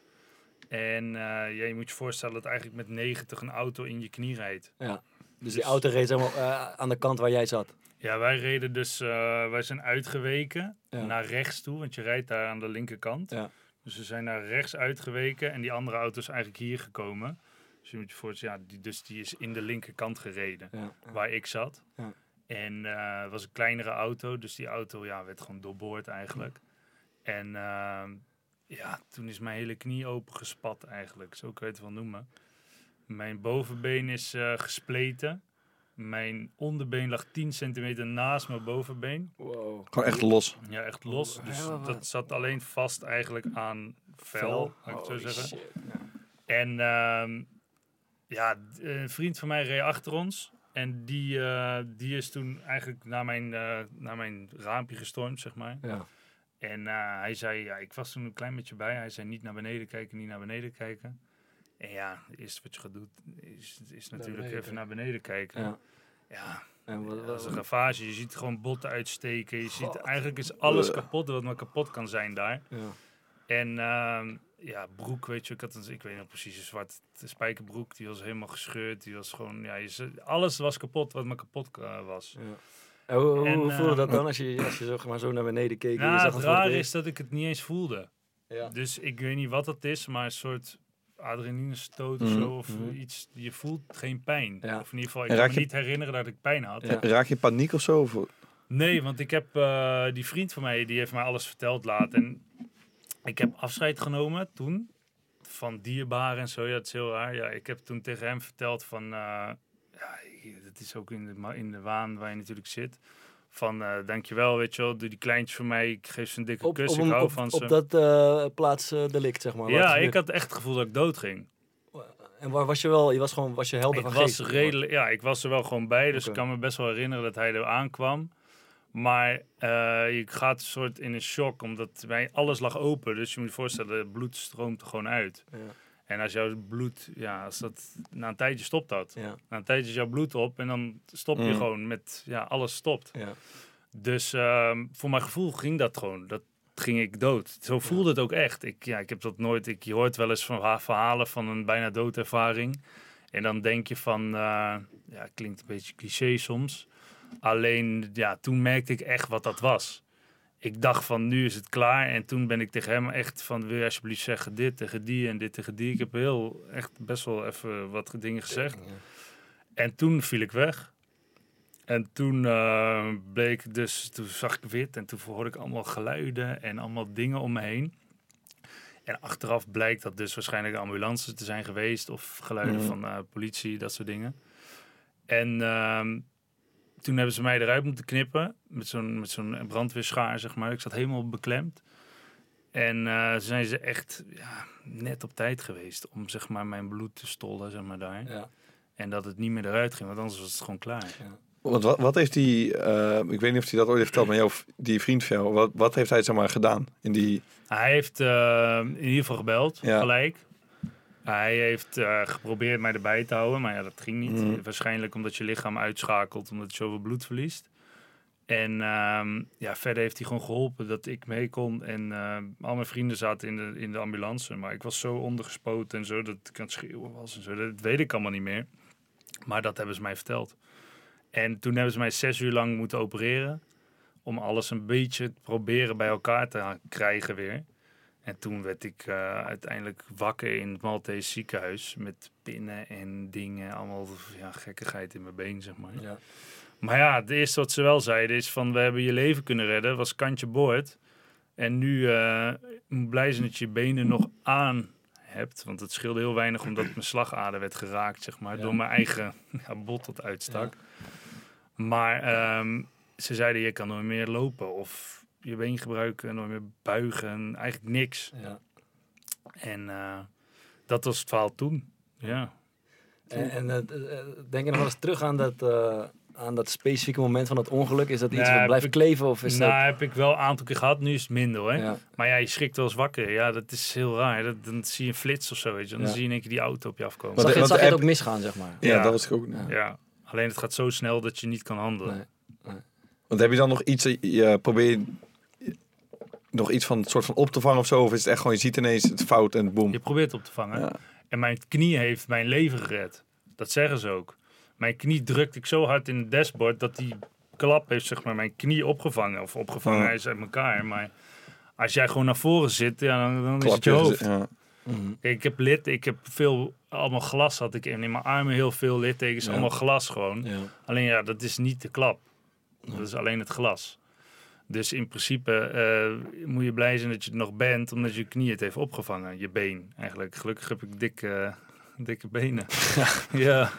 En uh, ja, je moet je voorstellen dat eigenlijk met negentig een auto in je knie rijdt. Ja, dus die dus... auto reed helemaal uh, aan de kant waar jij zat? Ja, wij reden dus... Uh, wij zijn uitgeweken ja. naar rechts toe, want je rijdt daar aan de linkerkant. Ja. Dus we zijn naar rechts uitgeweken en die andere auto is eigenlijk hier gekomen. Dus je moet je voorstellen, ja, die, dus die is in de linkerkant gereden, ja. Ja. waar ik zat. Ja. En uh, het was een kleinere auto, dus die auto ja, werd gewoon doorboord eigenlijk. En uh, ja, toen is mijn hele knie opengespat eigenlijk. Zo kan je het wel noemen. Mijn bovenbeen is uh, gespleten. Mijn onderbeen lag tien centimeter naast mijn bovenbeen. Wow. Gewoon echt los? Ja, echt los. Dus dat zat alleen vast eigenlijk aan vel, kan ik het zo zeggen. Yeah. En uh, ja, een vriend van mij reed achter ons. En die, uh, die is toen eigenlijk naar mijn, uh, naar mijn raampje gestormd, zeg maar. Ja. En uh, hij zei, ja, ik was toen een klein beetje bij. Hij zei, niet naar beneden kijken, niet naar beneden kijken. En ja, het eerste wat je gaat doen is, is natuurlijk even naar beneden kijken. Ja, ja. En wat, wat, dat is een ravage. Je ziet gewoon botten uitsteken. Je ziet, eigenlijk is alles kapot wat maar kapot kan zijn daar. Ja. En uh, ja, broek, weet je, ik had een, ik weet nog precies, een zwart spijkerbroek. Die was helemaal gescheurd. Die was gewoon, ja, je, alles was kapot wat maar kapot uh, was. Ja. En hoe, en, hoe voelde uh, dat dan als je, als je zo, maar zo naar beneden keek? Nou, en je zag het raar is dat ik het niet eens voelde. Ja. Dus ik weet niet wat dat is, maar een soort adrenaline stoot of mm, zo, of mm. iets, je voelt geen pijn. Ja. Of in ieder geval, ik kan me je... niet herinneren dat ik pijn had. Ja. Raak je paniek of zo? Of... Nee, want ik heb uh, die vriend van mij, die heeft mij alles verteld laat. En ik heb afscheid genomen toen, van dierbaren en zo. Ja, dat is heel raar. Ja, ik heb toen tegen hem verteld van... Uh, ja, dat is ook in de, in de waan waar je natuurlijk zit. Van, uh, dankjewel, weet je wel, doe die kleintjes voor mij, ik geef ze een dikke op, kus, op, ik hou op, van ze. Op dat uh, plaatsdelict, uh, zeg maar. Ja, ik had echt het gevoel dat ik dood ging. En waar was je wel, je was gewoon, was je helder ik van was geest? Redelijk, ja, ik was er wel gewoon bij, dus okay. Ik kan me best wel herinneren dat hij er aankwam. Maar uh, je gaat een soort in een shock, omdat wij, alles lag open, dus je moet je voorstellen, het bloed stroomt er gewoon uit. Ja. En als jouw bloed, ja, als dat, na een tijdje stopt dat. Ja. Na een tijdje is jouw bloed op en dan stop je mm. gewoon met, ja, alles stopt. Ja. Dus um, voor mijn gevoel ging dat gewoon, dat ging ik dood. Zo voelde het ook echt. Ik, ja, ik heb dat nooit, ik, je hoort wel eens van verhalen van een bijna doodervaring. En dan denk je van, uh, ja, klinkt een beetje cliché soms. Alleen, ja, toen merkte ik echt wat dat was. Ik dacht van, nu is het klaar. En toen ben ik tegen hem echt van, wil je alsjeblieft zeggen dit tegen die en dit tegen die. Ik heb heel, echt best wel even wat dingen gezegd. En toen viel ik weg. En toen uh, bleek dus, toen zag ik wit. En toen hoorde ik allemaal geluiden en allemaal dingen om me heen. En achteraf blijkt dat dus waarschijnlijk ambulances te zijn geweest. Of geluiden mm. van uh, politie, dat soort dingen. En... Uh, Toen hebben ze mij eruit moeten knippen met zo'n, met zo'n brandweerschaar, zeg maar. Ik zat helemaal beklemd. En uh, zijn ze echt ja, net op tijd geweest om zeg maar, mijn bloed te stollen, zeg maar, daar. Ja. En dat het niet meer eruit ging, want anders was het gewoon klaar. Ja. Want wat, wat heeft die, uh, ik weet niet of hij dat ooit heeft verteld, maar jou, die vriend van jou, wat, wat heeft hij zeg maar, gedaan? In die... Hij heeft uh, in ieder geval gebeld, ja. gelijk. Hij heeft uh, geprobeerd mij erbij te houden, maar ja, dat ging niet. Mm. Waarschijnlijk omdat je lichaam uitschakelt, omdat je zoveel bloed verliest. En um, ja, verder heeft hij gewoon geholpen dat ik mee kon. En uh, al mijn vrienden zaten in de, in de ambulance, maar ik was zo ondergespoten en zo dat ik aan het schreeuwen was en zo. Dat weet ik allemaal niet meer. Maar dat hebben ze mij verteld. En toen hebben ze mij zes uur lang moeten opereren om alles een beetje te proberen bij elkaar te krijgen weer. En toen werd ik uh, uiteindelijk wakker in het Maltese ziekenhuis met pinnen en dingen. Allemaal ja, gekkigheid in mijn been, zeg maar. Ja. Maar ja, het eerste wat ze wel zeiden is van, we hebben je leven kunnen redden. Was kantje boord. En nu uh, blij zijn dat je benen nog aan hebt. Want het scheelde heel weinig omdat mijn slagader werd geraakt, zeg maar. Ja. Door mijn eigen ja, bot dat uitstak. Ja. Maar um, ze zeiden, je kan nooit meer lopen of... je been gebruiken, nooit meer buigen, eigenlijk niks. Ja. En uh, dat was het verhaal toen, ja. En, en uh, denk je nog wel eens terug aan dat, uh, aan dat specifieke moment van dat ongeluk? Is dat iets nou, wat blijft ik, kleven? Of is nou, dat... heb ik wel een aantal keer gehad. Nu is het minder, hoor. Ja. Maar ja, je schrikt wel eens wakker. Ja, dat is heel raar. Dat, dan zie je een flits of zo, weet je. Dan ja. zie je in één keer die auto op je afkomen. Zag, de, zag de, je het app... ook misgaan, zeg maar? Ja, ja. dat was ook. Ja. ja, alleen het gaat zo snel dat je niet kan handelen. Nee. Nee. Want heb je dan nog iets, uh, probeer je... nog iets van soort van op te vangen of zo? Of is het echt gewoon, je ziet ineens het fout en boem? Je probeert op te vangen. Ja. En mijn knie heeft mijn leven gered. Dat zeggen ze ook. Mijn knie drukte ik zo hard in het dashboard dat die klap heeft zeg maar mijn knie opgevangen. Of opgevangen, ja. Hij is uit elkaar. Maar als jij gewoon naar voren zit, ja, dan, dan is het je hoofd. Ja. Mm-hmm. Kijk, ik heb lid, ik heb veel, allemaal glas had ik in mijn armen, heel veel littekens, ja. allemaal glas gewoon. Ja. Alleen ja, dat is niet de klap. Ja. Dat is alleen het glas. Dus in principe uh, moet je blij zijn dat je het nog bent, omdat je knie het heeft opgevangen. Je been eigenlijk. Gelukkig heb ik dikke, uh, dikke benen. Ja. ja.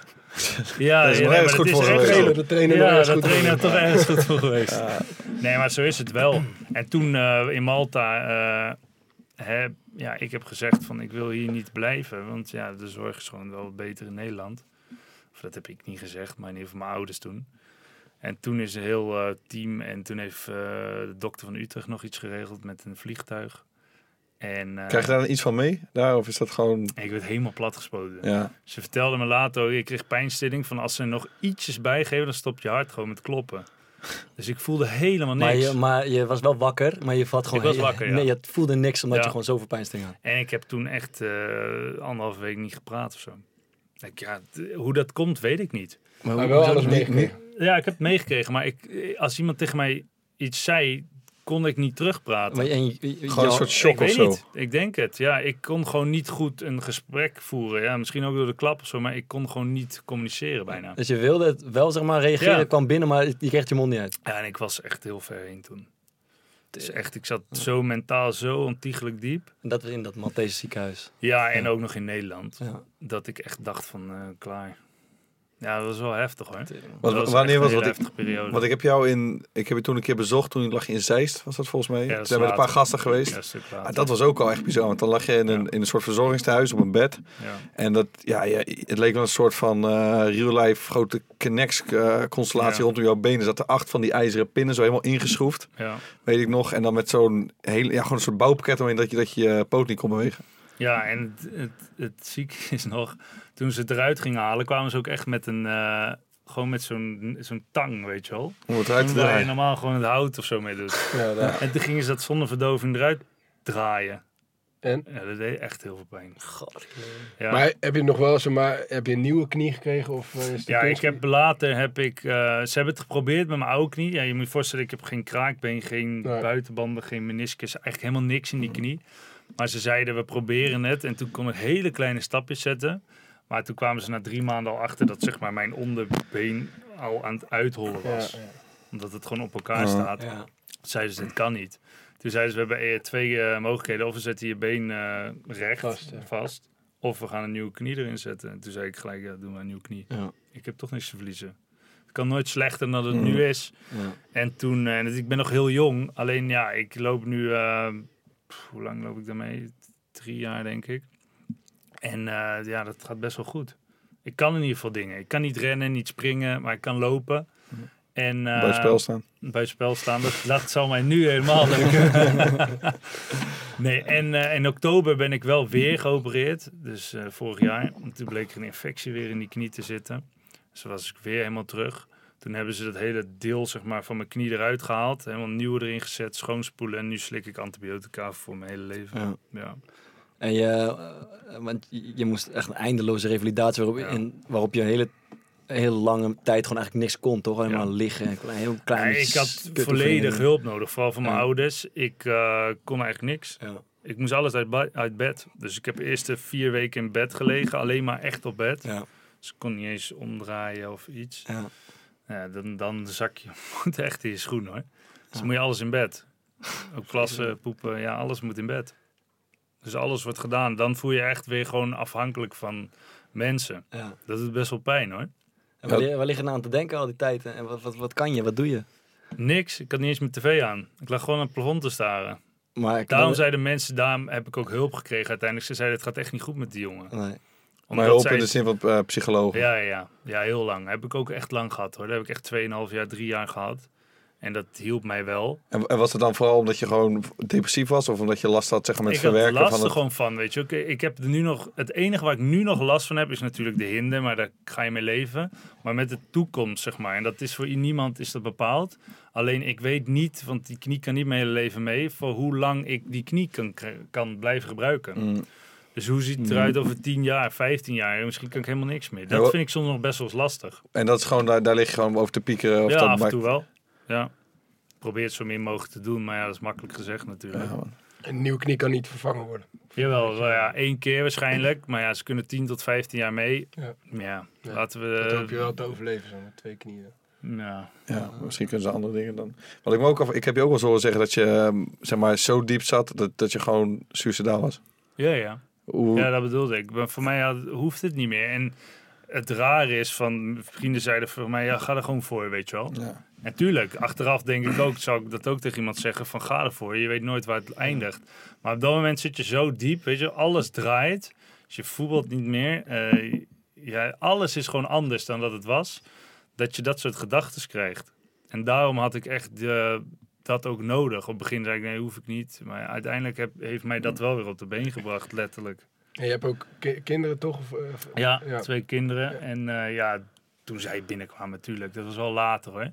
Ja, dat is nee, goed voor geweest. De trainer ja, is goed de trainer toch ergens goed voor geweest. Ja. Nee, maar zo is het wel. En toen uh, in Malta, uh, heb, ja, ik heb gezegd van ik wil hier niet blijven. Want ja, de zorg is gewoon wel beter in Nederland. Of dat heb ik niet gezegd, maar in ieder geval mijn ouders toen. En toen is een heel uh, team en toen heeft uh, de dokter van Utrecht nog iets geregeld met een vliegtuig. En, uh, krijg je daar iets van mee? Daar, of is dat gewoon... Ik werd helemaal platgespoten. Ja. Ze vertelde me later, ik kreeg pijnstilling van als ze nog ietsjes bijgeven, dan stopt je hart gewoon met kloppen. Dus ik voelde helemaal niks. Maar je, maar je was wel wakker, maar je vat gewoon... Ik was wakker, ja. Nee, je voelde niks omdat ja. je gewoon zoveel pijnstilling had. En ik heb toen echt uh, anderhalve week niet gepraat of zo. Ik, ja, t- hoe dat komt, weet ik niet. Maar, maar wel alles meegekregen. Ja, ik heb het meegekregen, maar ik, als iemand tegen mij iets zei... kon ik niet terugpraten. Maar en, gewoon een soort shock of zo. Niet. Ik denk het. Ja, ik kon gewoon niet goed een gesprek voeren. Ja, misschien ook door de klap of zo, maar ik kon gewoon niet communiceren bijna. Dus je wilde het wel, zeg maar, reageren, ja. kwam binnen, maar je kreeg je mond niet uit. Ja, en ik was echt heel ver heen toen. Het is echt, ik zat zo mentaal zo ontiegelijk diep. En dat was in dat Maltese ziekenhuis. Ja, en ja. ook nog in Nederland. Ja. Dat ik echt dacht van, uh, klaar. Ja, dat was wel heftig hoor. Was, was wanneer was dat? Want ik heb jou in, ik heb je toen een keer bezocht, toen lag je in Zeist, was dat volgens mij. Ja, dat zijn met een paar gasten geweest. Ja, dat, ah, dat was ook al echt bizar, want dan lag je in een, ja. in een soort verzorgingstehuis op een bed. Ja. En dat, ja, ja, het leek wel een soort van uh, real life grote Knex uh, constellatie ja. rondom jouw benen. Er zaten acht van die ijzeren pinnen, zo helemaal ingeschroefd. Ja. Weet ik nog. En dan met zo'n hele, ja, gewoon een soort bouwpakket omheen dat je dat je, je poot niet kon bewegen. Ja, en het, het, het zieke is nog, toen ze het eruit gingen halen, kwamen ze ook echt met een, uh, gewoon met zo'n, zo'n tang, weet je wel. Om het eruit te draaien. Waar je normaal gewoon het hout of zo mee doet. Ja, ja. En toen gingen ze dat zonder verdoving eruit draaien. En? Ja, dat deed echt heel veel pijn. God. Ja. Maar heb je nog wel zomaar, heb je een nieuwe knie gekregen? Of is ja, ik heb later, heb ik, uh, ze hebben het geprobeerd met mijn oude knie. Ja, je moet je voorstellen, ik heb geen kraakbeen, geen nee. buitenbanden, geen meniscus, eigenlijk helemaal niks in die knie. Maar ze zeiden, we proberen het. En toen kon ik hele kleine stapjes zetten. Maar toen kwamen ze na drie maanden al achter dat zeg maar mijn onderbeen al aan het uithollen was. Ja, ja. Omdat het gewoon op elkaar staat. Ja. Zeiden ze, dit kan niet. Toen zeiden ze, we hebben twee uh, mogelijkheden. Of we zetten je been uh, recht, vast, ja. vast. Of we gaan een nieuwe knie erin zetten. En toen zei ik gelijk, ja, doe maar een nieuwe knie. Ja. Ik heb toch niks te verliezen. Het kan nooit slechter dan het mm. nu is. Ja. En toen, en het, ik ben nog heel jong. Alleen ja, ik loop nu... Uh, Pff, hoe lang loop ik daarmee? Drie jaar, denk ik. En uh, ja, dat gaat best wel goed. Ik kan in ieder geval dingen. Ik kan niet rennen, niet springen, maar ik kan lopen. En, uh, bij het spel staan. Bij het spel staan. Dat, dat zal mij nu helemaal nee, en uh, in oktober ben ik wel weer geopereerd. Dus uh, vorig jaar. Toen bleek er een infectie weer in die knie te zitten. Dus was ik weer helemaal terug. Toen hebben ze dat hele deel zeg maar, van mijn knie eruit gehaald. Helemaal nieuw erin gezet, schoonspoelen. En nu slik ik antibiotica voor mijn hele leven. Ja. Ja. En je, want je moest echt een eindeloze revalidatie waarop, ja. in, waarop je een hele, hele lange tijd gewoon eigenlijk niks kon. Toch helemaal ja. liggen. Een heel klein ja, ik had volledig hulp nodig, vooral van mijn ja. ouders. Ik uh, kon eigenlijk niks. Ja. Ik moest alles uit, ba- uit bed. Dus ik heb de eerste vier weken in bed gelegen. Alleen maar echt op bed. Ja. Dus ik kon niet eens omdraaien of iets. Ja. Ja, dan, dan zak je moet echt in je schoen, hoor. Dus ja. moet je alles in bed. Ook plassen, poepen, ja, alles moet in bed. Dus alles wordt gedaan. Dan voel je echt weer gewoon afhankelijk van mensen. Ja. Dat doet best wel pijn, hoor. En waar, waar lig je nou aan te denken al die tijd? En wat, wat, wat kan je? Wat doe je? Niks. Ik had niet eens mijn tv aan. Ik lag gewoon aan het plafond te staren. Maar ik daarom zeiden mensen, daarom heb ik ook hulp gekregen uiteindelijk. Ze zeiden, het gaat echt niet goed met die jongen. Nee. Omdat maar hulp in de zin van uh, psychologen. Ja, ja, ja, heel lang. Heb ik ook echt lang gehad, hoor. Dat heb ik echt twee komma vijf jaar, drie jaar gehad. En dat hielp mij wel. En, en was het dan vooral omdat je gewoon depressief was? Of omdat je last had, zeg maar, met ik verwerken? Ik had last er gewoon van, weet je. Ik, ik heb er nu nog... Het enige waar ik nu nog last van heb, is natuurlijk de hinder. Maar daar ga je mee leven. Maar met de toekomst, zeg maar. En dat is voor niemand is dat bepaald. Alleen ik weet niet, want die knie kan niet mijn hele leven mee... voor hoe lang ik die knie kan, kan blijven gebruiken. Mm. Dus hoe ziet het eruit over tien jaar, vijftien jaar? Misschien kan ik helemaal niks meer. Dat vind ik soms nog best wel eens lastig. En dat is gewoon, daar, daar lig je gewoon over te piekeren? Of ja, dat af en toe maakt... wel. Ja. Ik probeer het zo min mogelijk te doen, maar ja, dat is makkelijk gezegd natuurlijk. Ja, een nieuwe knie kan niet vervangen worden? Jawel, uh, ja, één keer waarschijnlijk. Maar ja, ze kunnen tien tot vijftien jaar mee. Ja, ja, ja laten we... Dat hoop je wel te overleven, zo met twee knieën. Ja. Ja, misschien kunnen ze andere dingen dan. Wat ik me ook af, ik heb je ook wel zo horen zeggen dat je zeg maar zo diep zat dat, dat je gewoon suicidaal was. Ja, ja. Hoe... ja, dat bedoelde ik. Maar voor mij had, hoeft het niet meer. En het rare is van vrienden zeiden voor mij, ja, ga er gewoon voor, weet je wel. Ja. En tuurlijk, achteraf denk ik ook, zou ik dat ook tegen iemand zeggen van ga ervoor. Je weet nooit waar het eindigt. Maar op dat moment zit je zo diep, weet je, alles draait. Dus je voetbalt niet meer. Uh, ja, alles is gewoon anders dan dat het was. Dat je dat soort gedachten krijgt. En daarom had ik echt de, dat ook nodig. Op het begin zei ik, nee, hoef ik niet. Maar uiteindelijk heb, heeft mij dat wel weer op de been gebracht, letterlijk. En je hebt ook ki- kinderen, toch? Of, of, ja, ja, twee kinderen. Ja. En uh, ja, toen zij binnenkwamen natuurlijk. Dat was wel later, hoor.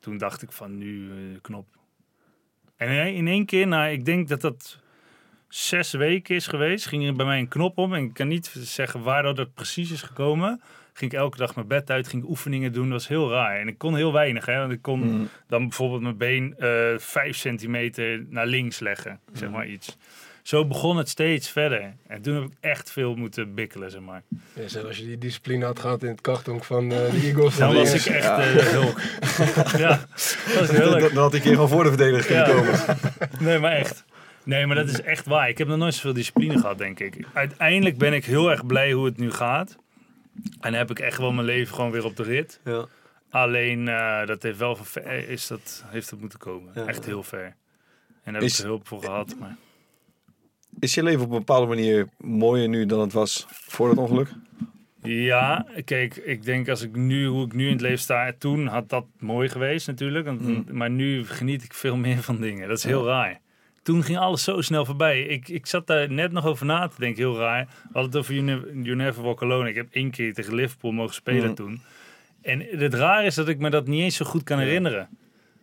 Toen dacht ik van, nu uh, knop. En in één keer, nou, ik denk dat dat zes weken is geweest. Ging er bij mij een knop om. En ik kan niet zeggen waar dat precies is gekomen. Ging ik elke dag mijn bed uit, ging oefeningen doen. Dat was heel raar. En ik kon heel weinig, hè. Want ik kon mm. dan bijvoorbeeld mijn been uh, vijf centimeter naar links leggen. Zeg maar iets. Zo begon het steeds verder. En toen heb ik echt veel moeten bikkelen, zeg maar. Ja, zelfs als je die discipline had gehad in het kartong van uh, de Eagles. Dan was ik echt hulk. Ja, dan had ik hier gewoon voor de verdediging kunnen komen. Nee, maar echt. Nee, maar dat is echt waar. Ik heb nog nooit zoveel discipline gehad, denk ik. Uiteindelijk ben ik heel erg blij hoe het nu gaat. En heb ik echt wel mijn leven gewoon weer op de rit. Ja. Alleen, uh, dat heeft wel ver, is dat, heeft dat moeten komen. Ja. Echt heel ver. En daar heb is, ik er hulp voor gehad. Maar... is je leven op een bepaalde manier mooier nu dan het was voor het ongeluk? Ja, kijk, ik denk als ik nu, hoe ik nu in het leven sta, toen had dat mooi geweest natuurlijk. Want, mm. Maar nu geniet ik veel meer van dingen. Dat is heel ja. raar. Toen ging alles zo snel voorbij. Ik, ik zat daar net nog over na te denken, heel raar. We hadden het over You Never Walk Alone. Ik heb één keer tegen Liverpool mogen spelen mm. toen. En het raar is dat ik me dat niet eens zo goed kan herinneren.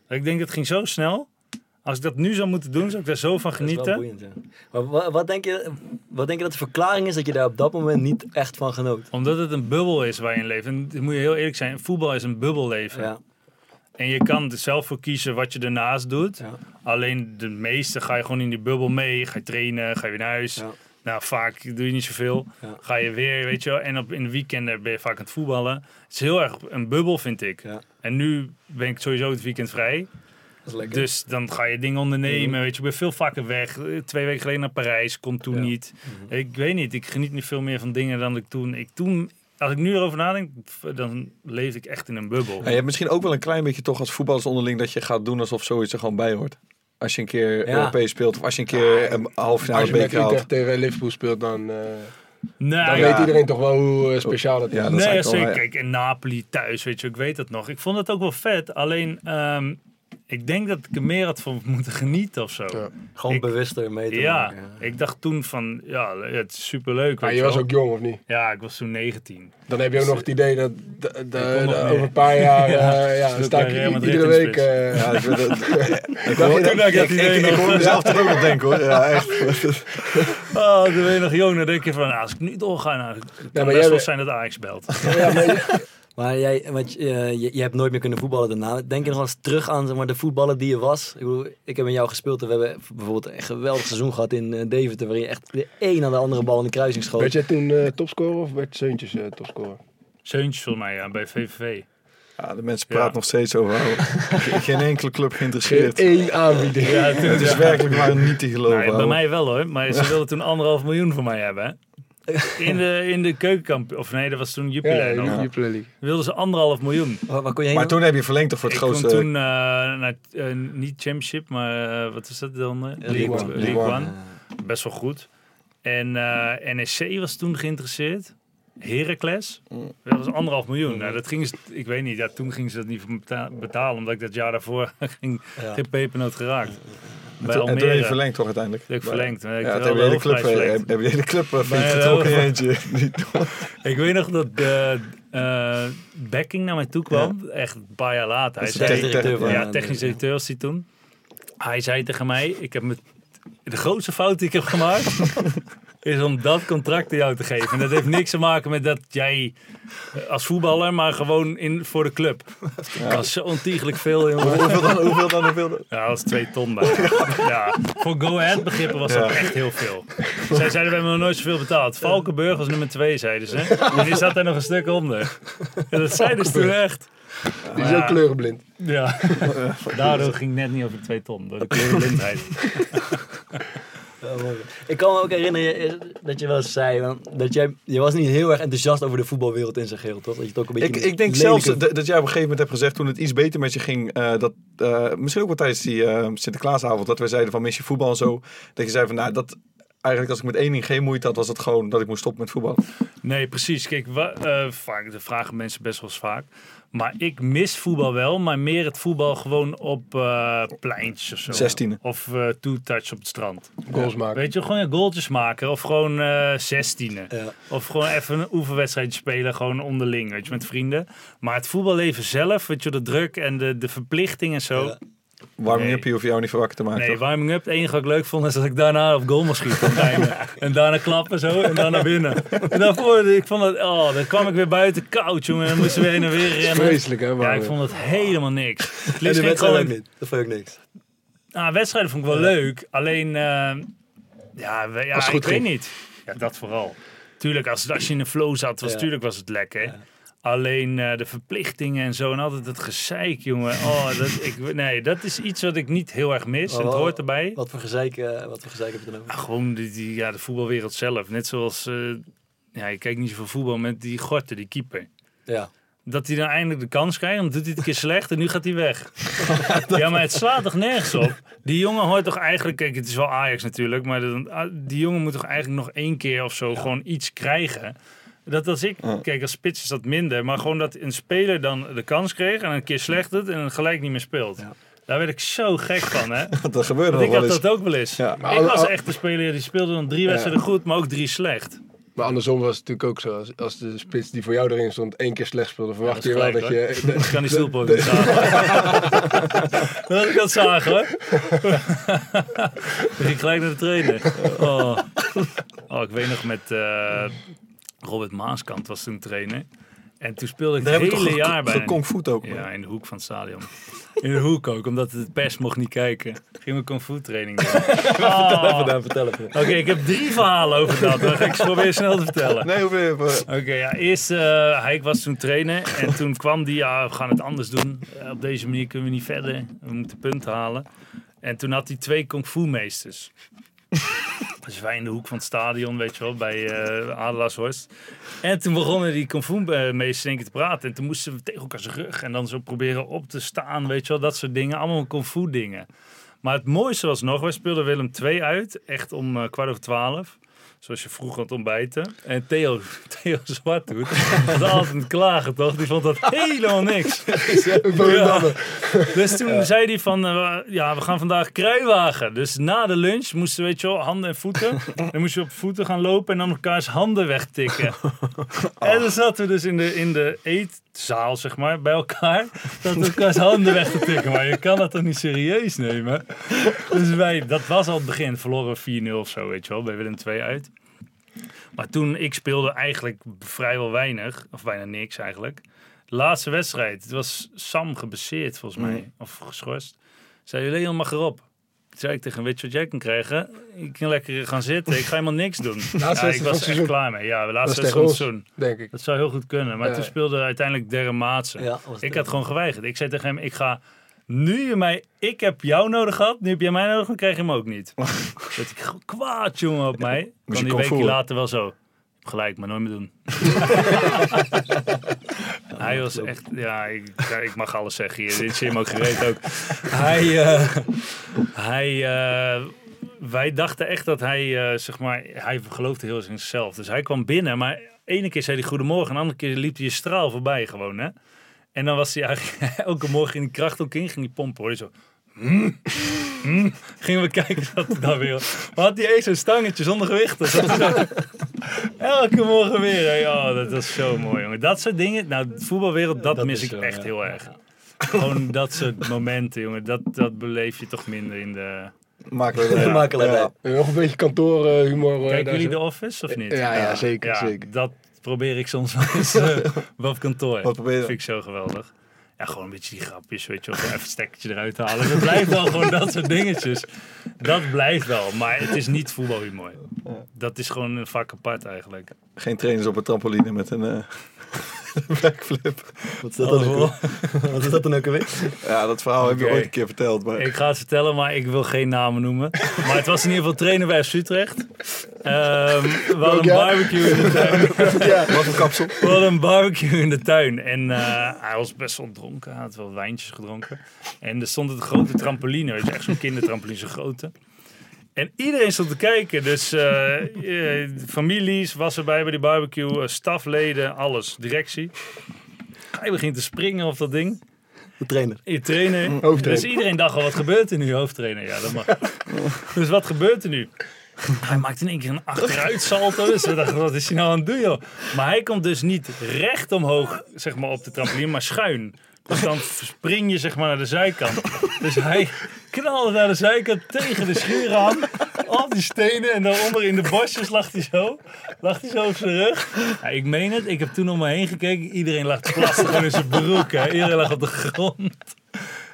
Ik denk, dat ging zo snel. Als ik dat nu zou moeten doen, zou ik daar zo van genieten. Dat is wel boeiend, ja. Maar wat, wat, denk je, wat denk je dat de verklaring is dat je daar op dat moment niet echt van genoot? Omdat het een bubbel is waar je in leeft. En moet je heel eerlijk zijn, voetbal is een bubbelleven. Ja. En je kan er zelf voor kiezen wat je ernaast doet. Ja. Alleen de meeste ga je gewoon in die bubbel mee. Ga je trainen, ga je weer naar huis. Ja. Nou, vaak doe je niet zoveel. Ja. Ga je weer, weet je wel. En op, in de weekenden ben je vaak aan het voetballen. Het is heel erg een bubbel, vind ik. Ja. En nu ben ik sowieso het weekend vrij. Dat is lekker. Dus dan ga je dingen ondernemen. Ja. Weet je, ik ben veel vaker weg. Twee weken geleden naar Parijs, kon toen ja. niet. Mm-hmm. Ik weet niet, ik geniet nu veel meer van dingen dan ik toen... Ik toen Als ik nu erover nadenk, dan leef ik echt in een bubbel. Ja, je hebt misschien ook wel een klein beetje toch als voetballers onderling... dat je gaat doen alsof zoiets er gewoon bij hoort. Als je een keer ja. Europees speelt of als je een keer een half finale beker haalt. Als je met echt tegen Liverpool speelt, dan, uh, nou, dan ja. weet iedereen toch wel hoe speciaal dat is. Ja, dat nee, is zeker. Wel, ja. Kijk, in Napoli thuis, weet je, ik weet dat nog. Ik vond het ook wel vet, alleen... Um, ik denk dat ik er meer had van moeten genieten of zo. Ja. Gewoon ik, bewuster mee te ja, maken. Ja, ik dacht toen van, ja, het is superleuk. Maar je was ook jong, of niet? Ja, ik was toen negentien. Dan heb je ook dus, nog het idee dat de, de, de, de, over een paar jaar ja, uh, ja, sta ik i- iedere week... Uh, ja, ik, ik hoor mezelf toch ook nog denken, hoor. Ja, echt. Oh, dan ben je nog jong, dan denk je van, als ik nu doorga, nou, kan best wel zijn dat Ajax belt. Ja, maar... Maar jij, want je, je, je hebt nooit meer kunnen voetballen daarna. Denk je nog wel eens terug aan zeg maar, de voetballer die je was? Ik bedoel, ik heb met jou gespeeld en we hebben bijvoorbeeld een geweldig seizoen gehad in Deventer... waarin je echt de een aan de andere bal in de kruising schoot. Werd jij toen uh, topscorer of werd Seuntjes uh, topscorer? Seuntjes voor mij, ja, bij V V V. Ja, de mensen praten ja. nog steeds over. Geen enkele club geïnteresseerd. Geen één aanbieding. Ja, ja, het is ja. werkelijk maar niet te geloven. Nou, ja, bij mij wel hoor, maar ze wilden toen anderhalf miljoen voor mij hebben, hè? In de, in de keukenkamp... Of nee, dat was toen Jupiler nog. Ja, Jupiler. Wilden ze anderhalf miljoen. Waar, waar kon je maar toen heb je verlengd toch voor het ik grootste... Ik toen uh, naar, uh, niet Championship, maar uh, wat is dat dan? Uh, League, League One. League One. Uh. Best wel goed. En uh, N E C was toen geïnteresseerd. Heracles. Dat was anderhalf miljoen. Nou, dat ging, ik weet niet, ja, toen gingen ze dat niet betalen... omdat ik dat jaar daarvoor ging, ja. geen pepernoot geraakt. Bij Almere. En toen heb je verlengd toch uiteindelijk? Dat heb ik verlengd. Ja, ja, heb je hele club, heb, heb je hele club getrokken in eentje. Ik weet nog dat de, uh, Becking naar mij toe kwam. Ja. Echt een paar jaar later. Hij zei, technisch directeur, van, ja, technisch directeur was hij toen. Hij zei tegen mij, ik heb me, de grootste fout die ik heb gemaakt... is om dat contract aan jou te geven. En dat heeft niks te maken met dat jij als voetballer, maar gewoon in, voor de club. Ja. Dat was zo ontiegelijk veel. Hoeveel dan? Hoeveel dan? Hoeveel dan? Ja, dat was twee ton. Dan. Ja. Voor Go Ahead begrippen was dat ja. echt heel veel. Zij zeiden, we hebben nog nooit zoveel betaald. Valkenburg was nummer twee, zeiden ze. En die zat daar nog een stuk onder. En dat zeiden ze toen echt. Die is ook kleurenblind. Ja, daardoor ging het net niet over twee ton. Door de kleurenblindheid. Ik kan me ook herinneren dat je wel eens zei... dat jij, je was niet heel erg enthousiast over de voetbalwereld in zijn geheel, toch? Dat je het ook een beetje ik, ik denk lelijke... zelfs dat, dat jij op een gegeven moment hebt gezegd... toen het iets beter met je ging... Uh, dat, uh, misschien ook wel tijdens die uh, Sinterklaasavond... dat wij zeiden van mis je voetbal en zo... dat je zei van nou... dat eigenlijk als ik met één ding geen moeite had... was het gewoon dat ik moest stoppen met voetbal. Nee, precies. Kijk, wa- uh, vaak, dat vragen mensen best wel eens vaak... Maar ik mis voetbal wel, maar meer het voetbal gewoon op uh, pleintjes of zo. Zestienen. Of uh, two-touch op het strand. Goals maken. Weet je, gewoon ja, goaltjes maken. Of gewoon uh, zestienen. Ja. Of gewoon even een oefenwedstrijdje spelen, gewoon onderling, weet je, met vrienden. Maar het voetballeven zelf, weet je, de druk en de, de verplichting en zo... Ja. Warming-up, je hoeft jou niet voor wakker te maken. Nee, warming-up. Het enige wat ik leuk vond is dat ik daarna op goal moest schieten. En daarna klappen zo en daarna binnen. En daarvoor, ik vond dat, oh, dan kwam ik weer buiten koud, jongen. En moesten we heen en weer rennen. Vreselijk, hè? Ja, ik vond dat helemaal niks. Het en de wedstrijd gewoon... ook niet. Dat vond ik niks. Nou, wedstrijden vond ik wel leuk. Alleen, uh, ja, we, ja ik weet niet. Ja, dat vooral. Tuurlijk, als, als je in de flow zat, was, ja. tuurlijk was het lekker. Ja. Alleen uh, de verplichtingen en zo en altijd dat gezeik, jongen. Oh, dat, ik, nee, dat is iets wat ik niet heel erg mis. Oh, en het hoort erbij. Wat voor gezeik, uh, wat voor gezeik heb je dan over? Ah, gewoon die, die, ja, de voetbalwereld zelf. Net zoals, uh, ja, je kijkt niet zoveel voetbal met die Gorten, die keeper. Ja. Dat hij dan eindelijk de kans krijgt, dan doet hij het een keer slecht en nu gaat hij weg. Ja, maar het slaat toch nergens op? Die jongen hoort toch eigenlijk, kijk, het is wel Ajax natuurlijk, maar de, die jongen moet toch eigenlijk nog één keer of zo ja. gewoon iets krijgen... Dat als ik, kijk, als spits is dat minder. Maar gewoon dat een speler dan de kans kreeg... en een keer slecht doet en gelijk niet meer speelt. Ja. Daar werd ik zo gek van, hè. Dat gebeurde nog wel eens. Ik had dat ook wel eens. Ja, ik al, was al, echt een speler die speelde dan drie ja. wedstrijden goed... maar ook drie slecht. Maar andersom was het natuurlijk ook zo. Als, als de spits die voor jou erin stond één keer slecht speelde... verwacht ja, dat je wel gelijk, dat hoor. je... Ik kan die stoelpoot niet zagen. Dat ik dat zagen, hoor. Ik ging gelijk naar de trainer. Oh, oh ik weet nog met... Uh, Robert Maaskant was toen trainer. En toen speelde ik het hele jaar bij. De kung fu ook. Ja, in de hoek van het stadion. In de hoek ook, omdat het pers mocht niet kijken. Ging mijn kung fu training doen. Oh. Vertel even. Oké, okay, ik heb drie verhalen over dat. Dan ga ik ze proberen snel te vertellen. Nee, hoef je even. Oké, okay, ja, eerst, uh, hij was toen trainer. En toen kwam die, ja, we gaan het anders doen. Uh, op deze manier kunnen we niet verder. We moeten punten halen. En toen had hij twee kung fu meesters. Dus wij in de hoek van het stadion, weet je wel, bij uh, Adelaarshorst. En toen begonnen die kung fu meester te praten. En toen moesten we tegen elkaar zijn rug en dan zo proberen op te staan, weet je wel. Dat soort dingen, allemaal kung fu dingen. Maar het mooiste was nog, wij speelden Willem twee uit. Echt om uh, kwart over twaalf. Zoals je vroeg aan het ontbijten. En Theo, Theo Zwart doet. had altijd een klagen, toch? Die vond dat helemaal niks. Ja. Dus toen ja. zei hij van... Uh, ja, we gaan vandaag kruiwagen. Dus na de lunch moesten, weet je wel, handen en voeten. Dan moesten we op voeten gaan lopen en dan elkaars handen wegtikken. En dan zaten we dus in de, in de eetzaal, zeg maar, bij elkaar. Dat we elkaars handen weg te tikken. Maar je kan dat toch niet serieus nemen? Dus wij, dat was al het begin. Verloren vier nul of zo, weet je wel. Bij Willem twee uit. Maar toen, ik speelde eigenlijk vrijwel weinig. Of bijna niks eigenlijk. De laatste wedstrijd. Het was Sam geblesseerd volgens mij. Mm. Of geschorst. Zei, Leon mag erop. Toen zei ik tegen hem, weet je wat jij kan krijgen? Ik kan lekker gaan zitten. Ik ga helemaal niks doen. Ja, ik was er echt klaar mee. Ja, de laatste wedstrijd van seizoen, denk ik. Dat zou heel goed kunnen. Maar ja, toen speelde uiteindelijk Dermaatse. Ja, ik had gewoon geweigerd. Ik zei tegen hem, ik ga... Nu je mij, ik heb jou nodig gehad, nu heb jij mij nodig, dan krijg je hem ook niet. Dat ik kwaad, jongen, op mij. Ja, kan die weekje later wel zo. Gelijk, maar nooit meer doen. Ja, hij was klopt. echt, ja, ik, ik mag alles zeggen hier. Dit is hem ook gereed ook. Hij, uh, hij, uh, wij dachten echt dat hij, uh, zeg maar, hij geloofde heel erg in zichzelf. Dus hij kwam binnen, maar ene keer zei hij goedemorgen, en de andere keer liep hij je straal voorbij gewoon, hè. En dan was hij eigenlijk elke morgen in die kracht ook in, ging die pompen, hoor. Zo, mm, mm, gingen we kijken wat hij daar weer had. Maar had hij eens zo'n stangetje zonder gewichten. Elke morgen weer. Hey, oh, dat was zo mooi, jongen. Dat soort dingen, nou, de voetbalwereld, dat, dat mis ik zo, echt ja. heel erg. Gewoon dat soort momenten, jongen, dat, dat beleef je toch minder in de... Makkelijk. Ja. Ja. Nog een beetje kantoorhumor. Uh, Kijken jullie zo... de Office, of niet? Ja, ja, ja zeker, ja, zeker. Dat, probeer ik soms wel eens uh, op kantoor. Wat probeer je? Dat vind ik zo geweldig. Ja, gewoon een beetje die grapjes, weet je wel. Even een stekkertje eruit halen. Dat blijft wel gewoon dat soort dingetjes. Dat blijft wel, maar het is niet voetbalhumor. Dat is gewoon een vak apart eigenlijk. Geen trainers op een trampoline met een... Uh... de backflip. Wat is dat dan ook weer? Wat is dat dan ook weer? Ja, dat verhaal okay. heb je ooit een keer verteld. Maar... Ik ga het vertellen, maar ik wil geen namen noemen. Maar het was in ieder geval trainer bij F C Utrecht. Um, we hadden een barbecue in de tuin. Ja, wat een kapsel. We hadden een barbecue in de tuin. En uh, hij was best wel dronken. Hij had wel wijntjes gedronken. En er stond een grote trampoline. Weet je, echt zo'n kindertrampoline, zo'n grote. En iedereen stond te kijken, dus uh, uh, families was erbij bij die barbecue, uh, stafleden, alles, directie. Hij begint te springen op dat ding. De trainer. Je trainer. Hoofdtrainer. Dus iedereen dacht al, wat gebeurt er nu? Hoofdtrainer, ja dat mag. Dus wat gebeurt er nu? Hij maakt in één keer een achteruitsalto, dus we dachten, wat is hij nou aan het doen joh? Maar hij komt dus niet recht omhoog, zeg maar op de trampoline, maar schuin. Dus dan spring je zeg maar naar de zijkant. Dus hij knalde naar de zijkant tegen de schuur aan. Al die stenen en daaronder in de bosjes lag hij zo. Lag hij zo op zijn rug. Ja, ik meen het, ik heb toen om me heen gekeken. Iedereen lag te plassen gewoon in zijn broek. Hè. Iedereen lag op de grond.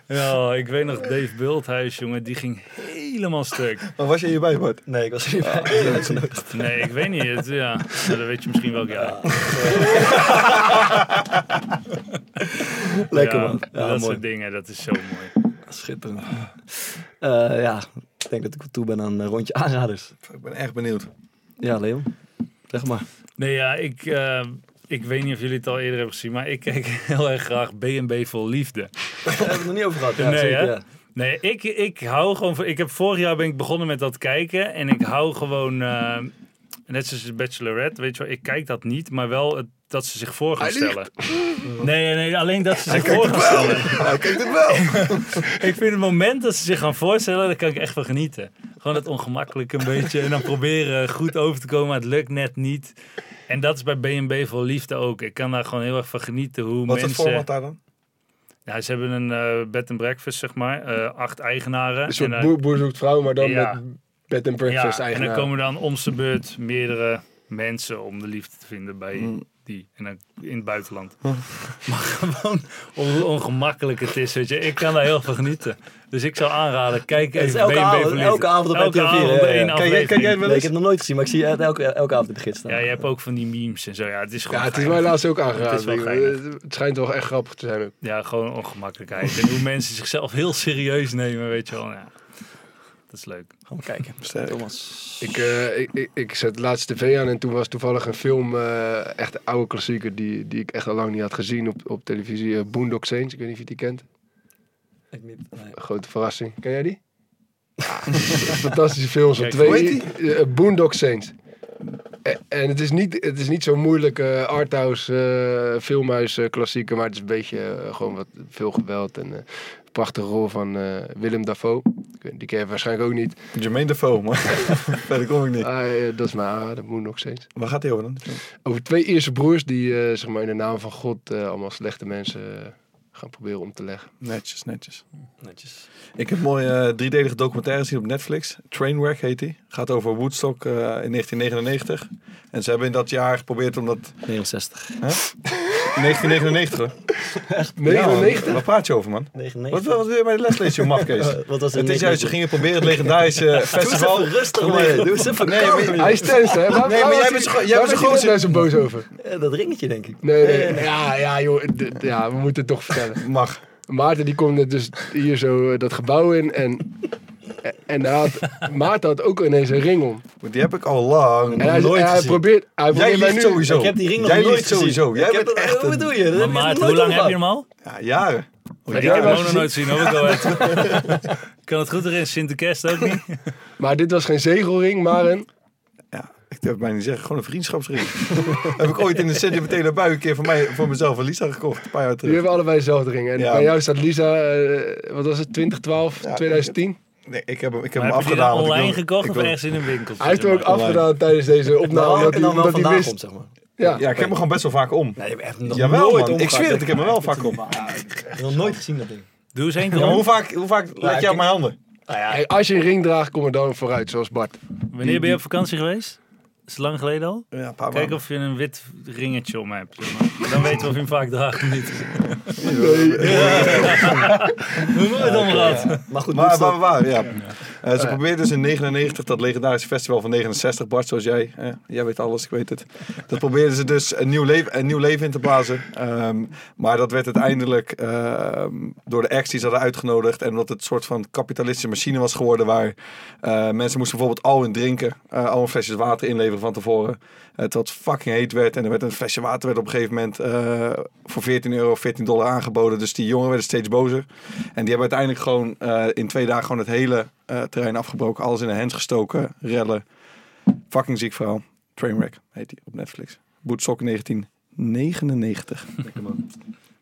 Ja, ik weet nog, Dave Bulthuis, jongen, die ging helemaal stuk. Maar was je hierbij, Bart? Nee, ik was er niet bij. Oh, nee, ik weet niet. Het, ja. Nou, dan weet je misschien welk jaar. Lekker, ja, man. Ja, dat mooi. Soort dingen, dat is zo mooi. Schitterend. Uh, ja, ik denk dat ik toe ben aan een rondje aanraders. Ik ben echt benieuwd. Ja, Leon. Zeg maar. Nee, ja, ik... Uh, Ik weet niet of jullie het al eerder hebben gezien, maar ik kijk heel erg graag B en B Vol Liefde. Daar hebben we het nog niet over gehad. Ja, nee, zeker, ja. nee ik, ik hou gewoon van... Ik heb vorig jaar ben ik begonnen met dat kijken. En ik hou gewoon... Uh, net zoals de Bachelorette, weet je wel. Ik kijk dat niet, maar wel het, dat ze zich voor gaan stellen. Nee, nee, alleen dat ze zich Hij voor gaan stellen. Hij kijkt het wel. Ik vind het moment dat ze zich gaan voorstellen, daar kan ik echt van genieten. Gewoon dat ongemakkelijke een beetje. En dan proberen goed over te komen, maar het lukt net niet. En dat is bij B en B Vol Liefde ook. Ik kan daar gewoon heel erg van genieten hoe Wat mensen... Wat is het format daar dan? Ja, ze hebben een uh, bed and breakfast, zeg maar. Uh, acht eigenaren. Een soort en, uh, boer, boer zoekt vrouw, maar dan ja. met bed and breakfast ja, eigenaren. En dan komen dan om zijn beurt meerdere mensen om de liefde te vinden bij mm. die. En dan in het buitenland. Huh. Maar gewoon hoe ongemakkelijk het is, weet je. Ik kan daar heel van genieten. Dus ik zou aanraden, kijk even elke B en B avond, Vol Liefde. Elke avond op elke avond op één aflevering. Kijk jij wel eens? Nee, ik heb nog nooit gezien, maar ik zie elke, elke avond in de gids staan. Ja, je hebt ook van die memes en zo. Ja, het is gewoon ja, het is mij laatst ook aangeraden. Het, het schijnt wel echt grappig te zijn. Ja, gewoon ongemakkelijkheid. En hoe mensen zichzelf heel serieus nemen, weet je wel. Ja, dat is leuk. Gaan we kijken. Thomas. Ik, uh, ik, ik, ik zet laatst tv aan en toen was toevallig een film, uh, echt een oude klassieker, die, die ik echt al lang niet had gezien op, op televisie. Uh, Boondock Saints, ik weet niet of je die kent. Ik niet, nee. Grote verrassing. Ken jij die? Fantastische film. Zo twee uh, Boondock Saints. En, en het is niet, het is niet zo'n moeilijke uh, arthouse uh, filmhuis uh, klassieker, maar het is een beetje uh, gewoon wat veel geweld en uh, prachtige rol van uh, Willem Dafoe. Die ken je waarschijnlijk ook niet. Jermaine Dafoe, maar verder kom ik niet. Ah, ja, dat is mijn aanrader, Boondock Saints. Waar gaat die over dan? Over twee Ierse broers die uh, zeg maar in de naam van God uh, allemaal slechte mensen... Uh, gaan proberen om te leggen. Netjes, netjes. netjes. Ik heb een mooie uh, driedelige documentaire gezien op Netflix. Trainwreck heet die. Gaat over Woodstock uh, in negentien negenennegentig. En ze hebben in dat jaar geprobeerd om dat... negenenzestig. Huh? negentien negenennegentig, hoor. Echt? negenennegentig? Ja, waar praat je over, man? negenennegentig. Wat, wat wil je bij de leslezen, joh, mafkees? Wat was het is juist, ze gingen proberen het legendarische uh, festival... Doe eens even rustig, man. Doe eens even nee, koud, maar, Hij is tense, hè? Maar, nee, maar jij bent zo groot daar zo boos over. Ja, dat ringetje, denk ik. Nee, nee. Ja, ja, joh. D- ja, we moeten het toch vertellen. Mag. Maarten, die komt net dus hier zo uh, dat gebouw in en... En had, Maarten had ook ineens een ring om. Die heb ik al lang en hij, nooit en hij probeert, hij probeert Jij liegt sowieso. Ik heb die ring nog Jij nooit gezien. Sowieso. Jij bent echt een... Hoe doe je? Maar Maarten, hoe lang heb je hem al? Ja, jaren. Oh, ja, ik heb hem nog nooit zien. Hoor. Ja. Ik kan het goed erin. Sinterkerst ook niet. Maar dit was geen zegelring, maar een... Ja, ik durf bijna niet zeggen. Gewoon een vriendschapsring. Heb ik ooit in de sentimentele bui een keer voor, mij, voor mezelf en Lisa gekocht. Een paar jaar terug. Jullie hebben allebei dezelfde ring. En ja. Bij jou staat Lisa, uh, wat was het, twintig twaalf, ja, twintig tien? Nee, ik heb hem, ik heb hem heb afgedaan. Heb je online ik wil, gekocht ik wil, of ergens in een winkel? Hij heeft hem ook afgedaan online. Tijdens deze opname. Dat hij, dan dat hij wist. Komt, zeg maar. Ja, ja, ja, ik heb hem gewoon best wel vaak om. Nee, je hebt hem nog Jawel, nooit om. Ik zweer het, ik heb hem wel vaak om. Ja, ja, ik heb nog nooit gezien dat ding. Doe eens één keer om. Hoe vaak, hoe vaak ja, laat jij op mijn handen? Nou ja, hey, als je een ring draagt, kom er dan vooruit, zoals Bart. Wanneer ben je op vakantie geweest? Is het lang geleden al? Ja, paar Kijk of je een wit ringetje om hebt. Maar. Dan weten we of je hem vaak draagt of niet. Nee. Ja. Ja. We hebben nooit omgehaald. Maar goed, maar waar, waar, waar, ja. Ja. Uh, ze uh. probeerden dus in negenennegentig dat legendarische festival van negenenzestig, Bart, zoals jij. Uh, jij weet alles, ik weet het. Dat probeerden ze dus een nieuw, le- een nieuw leven in te blazen. Um, maar dat werd uiteindelijk uh, door de acties hadden uitgenodigd. En omdat het een soort van kapitalistische machine was geworden. Waar uh, mensen moesten bijvoorbeeld al hun drinken, uh, al hun flesjes water inleveren van tevoren. Uh, tot het fucking heet werd. En er werd een flesje water werd op een gegeven moment uh, voor veertien euro, veertien dollar aangeboden. Dus die jongeren werden steeds bozer. En die hebben uiteindelijk gewoon uh, in twee dagen gewoon het hele uh, terrein afgebroken. Alles in de hands gestoken. Rellen. Fucking ziek verhaal. Trainwreck heet die op Netflix. Bootsock negentien negenennegentig. Lekker man.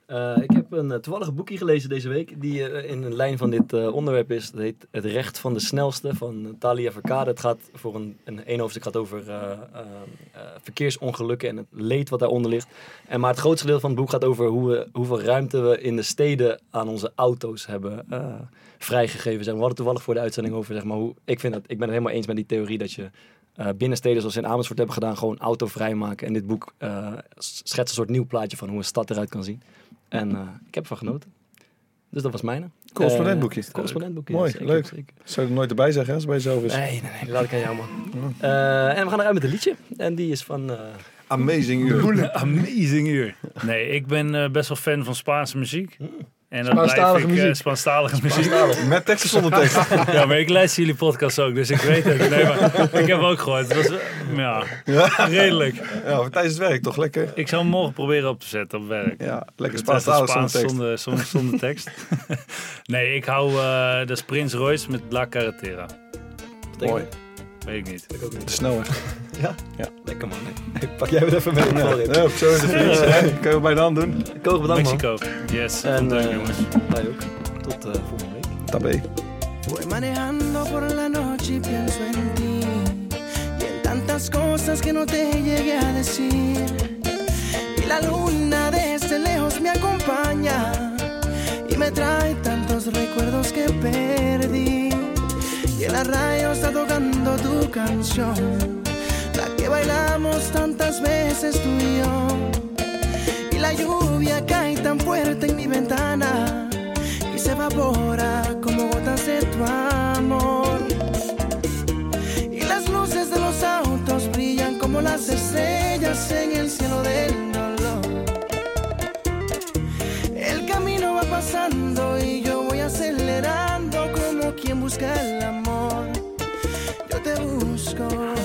Uh, ik heb een uh, toevallig boekje gelezen deze week die uh, in de lijn van dit uh, onderwerp is. Het heet Het Recht van de Snelste van Thalia Verkade. Het gaat voor een, een, een hoofdstuk gaat over uh, uh, uh, verkeersongelukken en het leed wat daaronder ligt. En maar het grootste deel van het boek gaat over hoe we, hoeveel ruimte we in de steden aan onze auto's hebben uh, vrijgegeven. Zeg maar, we hadden toevallig voor de uitzending over zeg maar, hoe, ik, vind dat, ik ben het helemaal eens met die theorie dat je Uh, binnensteden zoals ze in Amersfoort hebben gedaan, gewoon autovrij maken. En dit boek uh, schetst een soort nieuw plaatje van hoe een stad eruit kan zien. En uh, ik heb ervan genoten. Dus dat was mijn. Correspondentboekje. Uh, correspondentboekje. Mooi, zeker, leuk. Zeker. Zou je er nooit erbij zeggen als het bij jezelf is? Nee, nee, nee, laat ik aan jou, man. Uh, en we gaan eruit met een liedje. En die is van... Uh, Amazing Uur. Amazing Uur. Nee, ik ben uh, best wel fan van Spaanse muziek. Mm. En dat Spaanstalige blijf ik, uh, Spaanstalige muziek. Spaanstalige. Met tekst zonder tekst. Ja, maar ik luister jullie podcast ook, dus ik weet het. Nee, maar ik heb ook gehoord. Het was, ja, redelijk. Ja, voor tijdens het werk toch lekker. Ik zou hem morgen proberen op te zetten op werk. Ja, lekker Spaanstalig Spaans, zonder, zonder, zonder tekst. Nee, ik hou, uh, dat is Prince Royce met La Carretera. Mooi. Weet ik niet. Ik ook niet. De snelweg. Ja? Ja. Lekker man. Hey, pak jij het even mee. Ja. Ja. Ja, zo is de fiets. Ja. Kunnen we het bij de hand doen. Kogel, bedankt Mexico. Man. Mexico. Yes. En uh, jongens. Wij ook. Tot uh, volgende week. Tabé. Voy manejando por la noche y pienso en ti. Y en tantas cosas que no te llegué a decir. Y la luna desde lejos me acompaña. Y me trae tantos recuerdos que perdí. Y el arrayo está tocando tu canción, la que bailamos tantas veces tú y yo. Y la lluvia cae tan fuerte en mi ventana y se evapora como gotas de tu amor. Y las luces de los autos brillan como las estrellas en el cielo del dolor. El camino va pasando y yo voy acelerando como quien busca el amor. Yo te busco.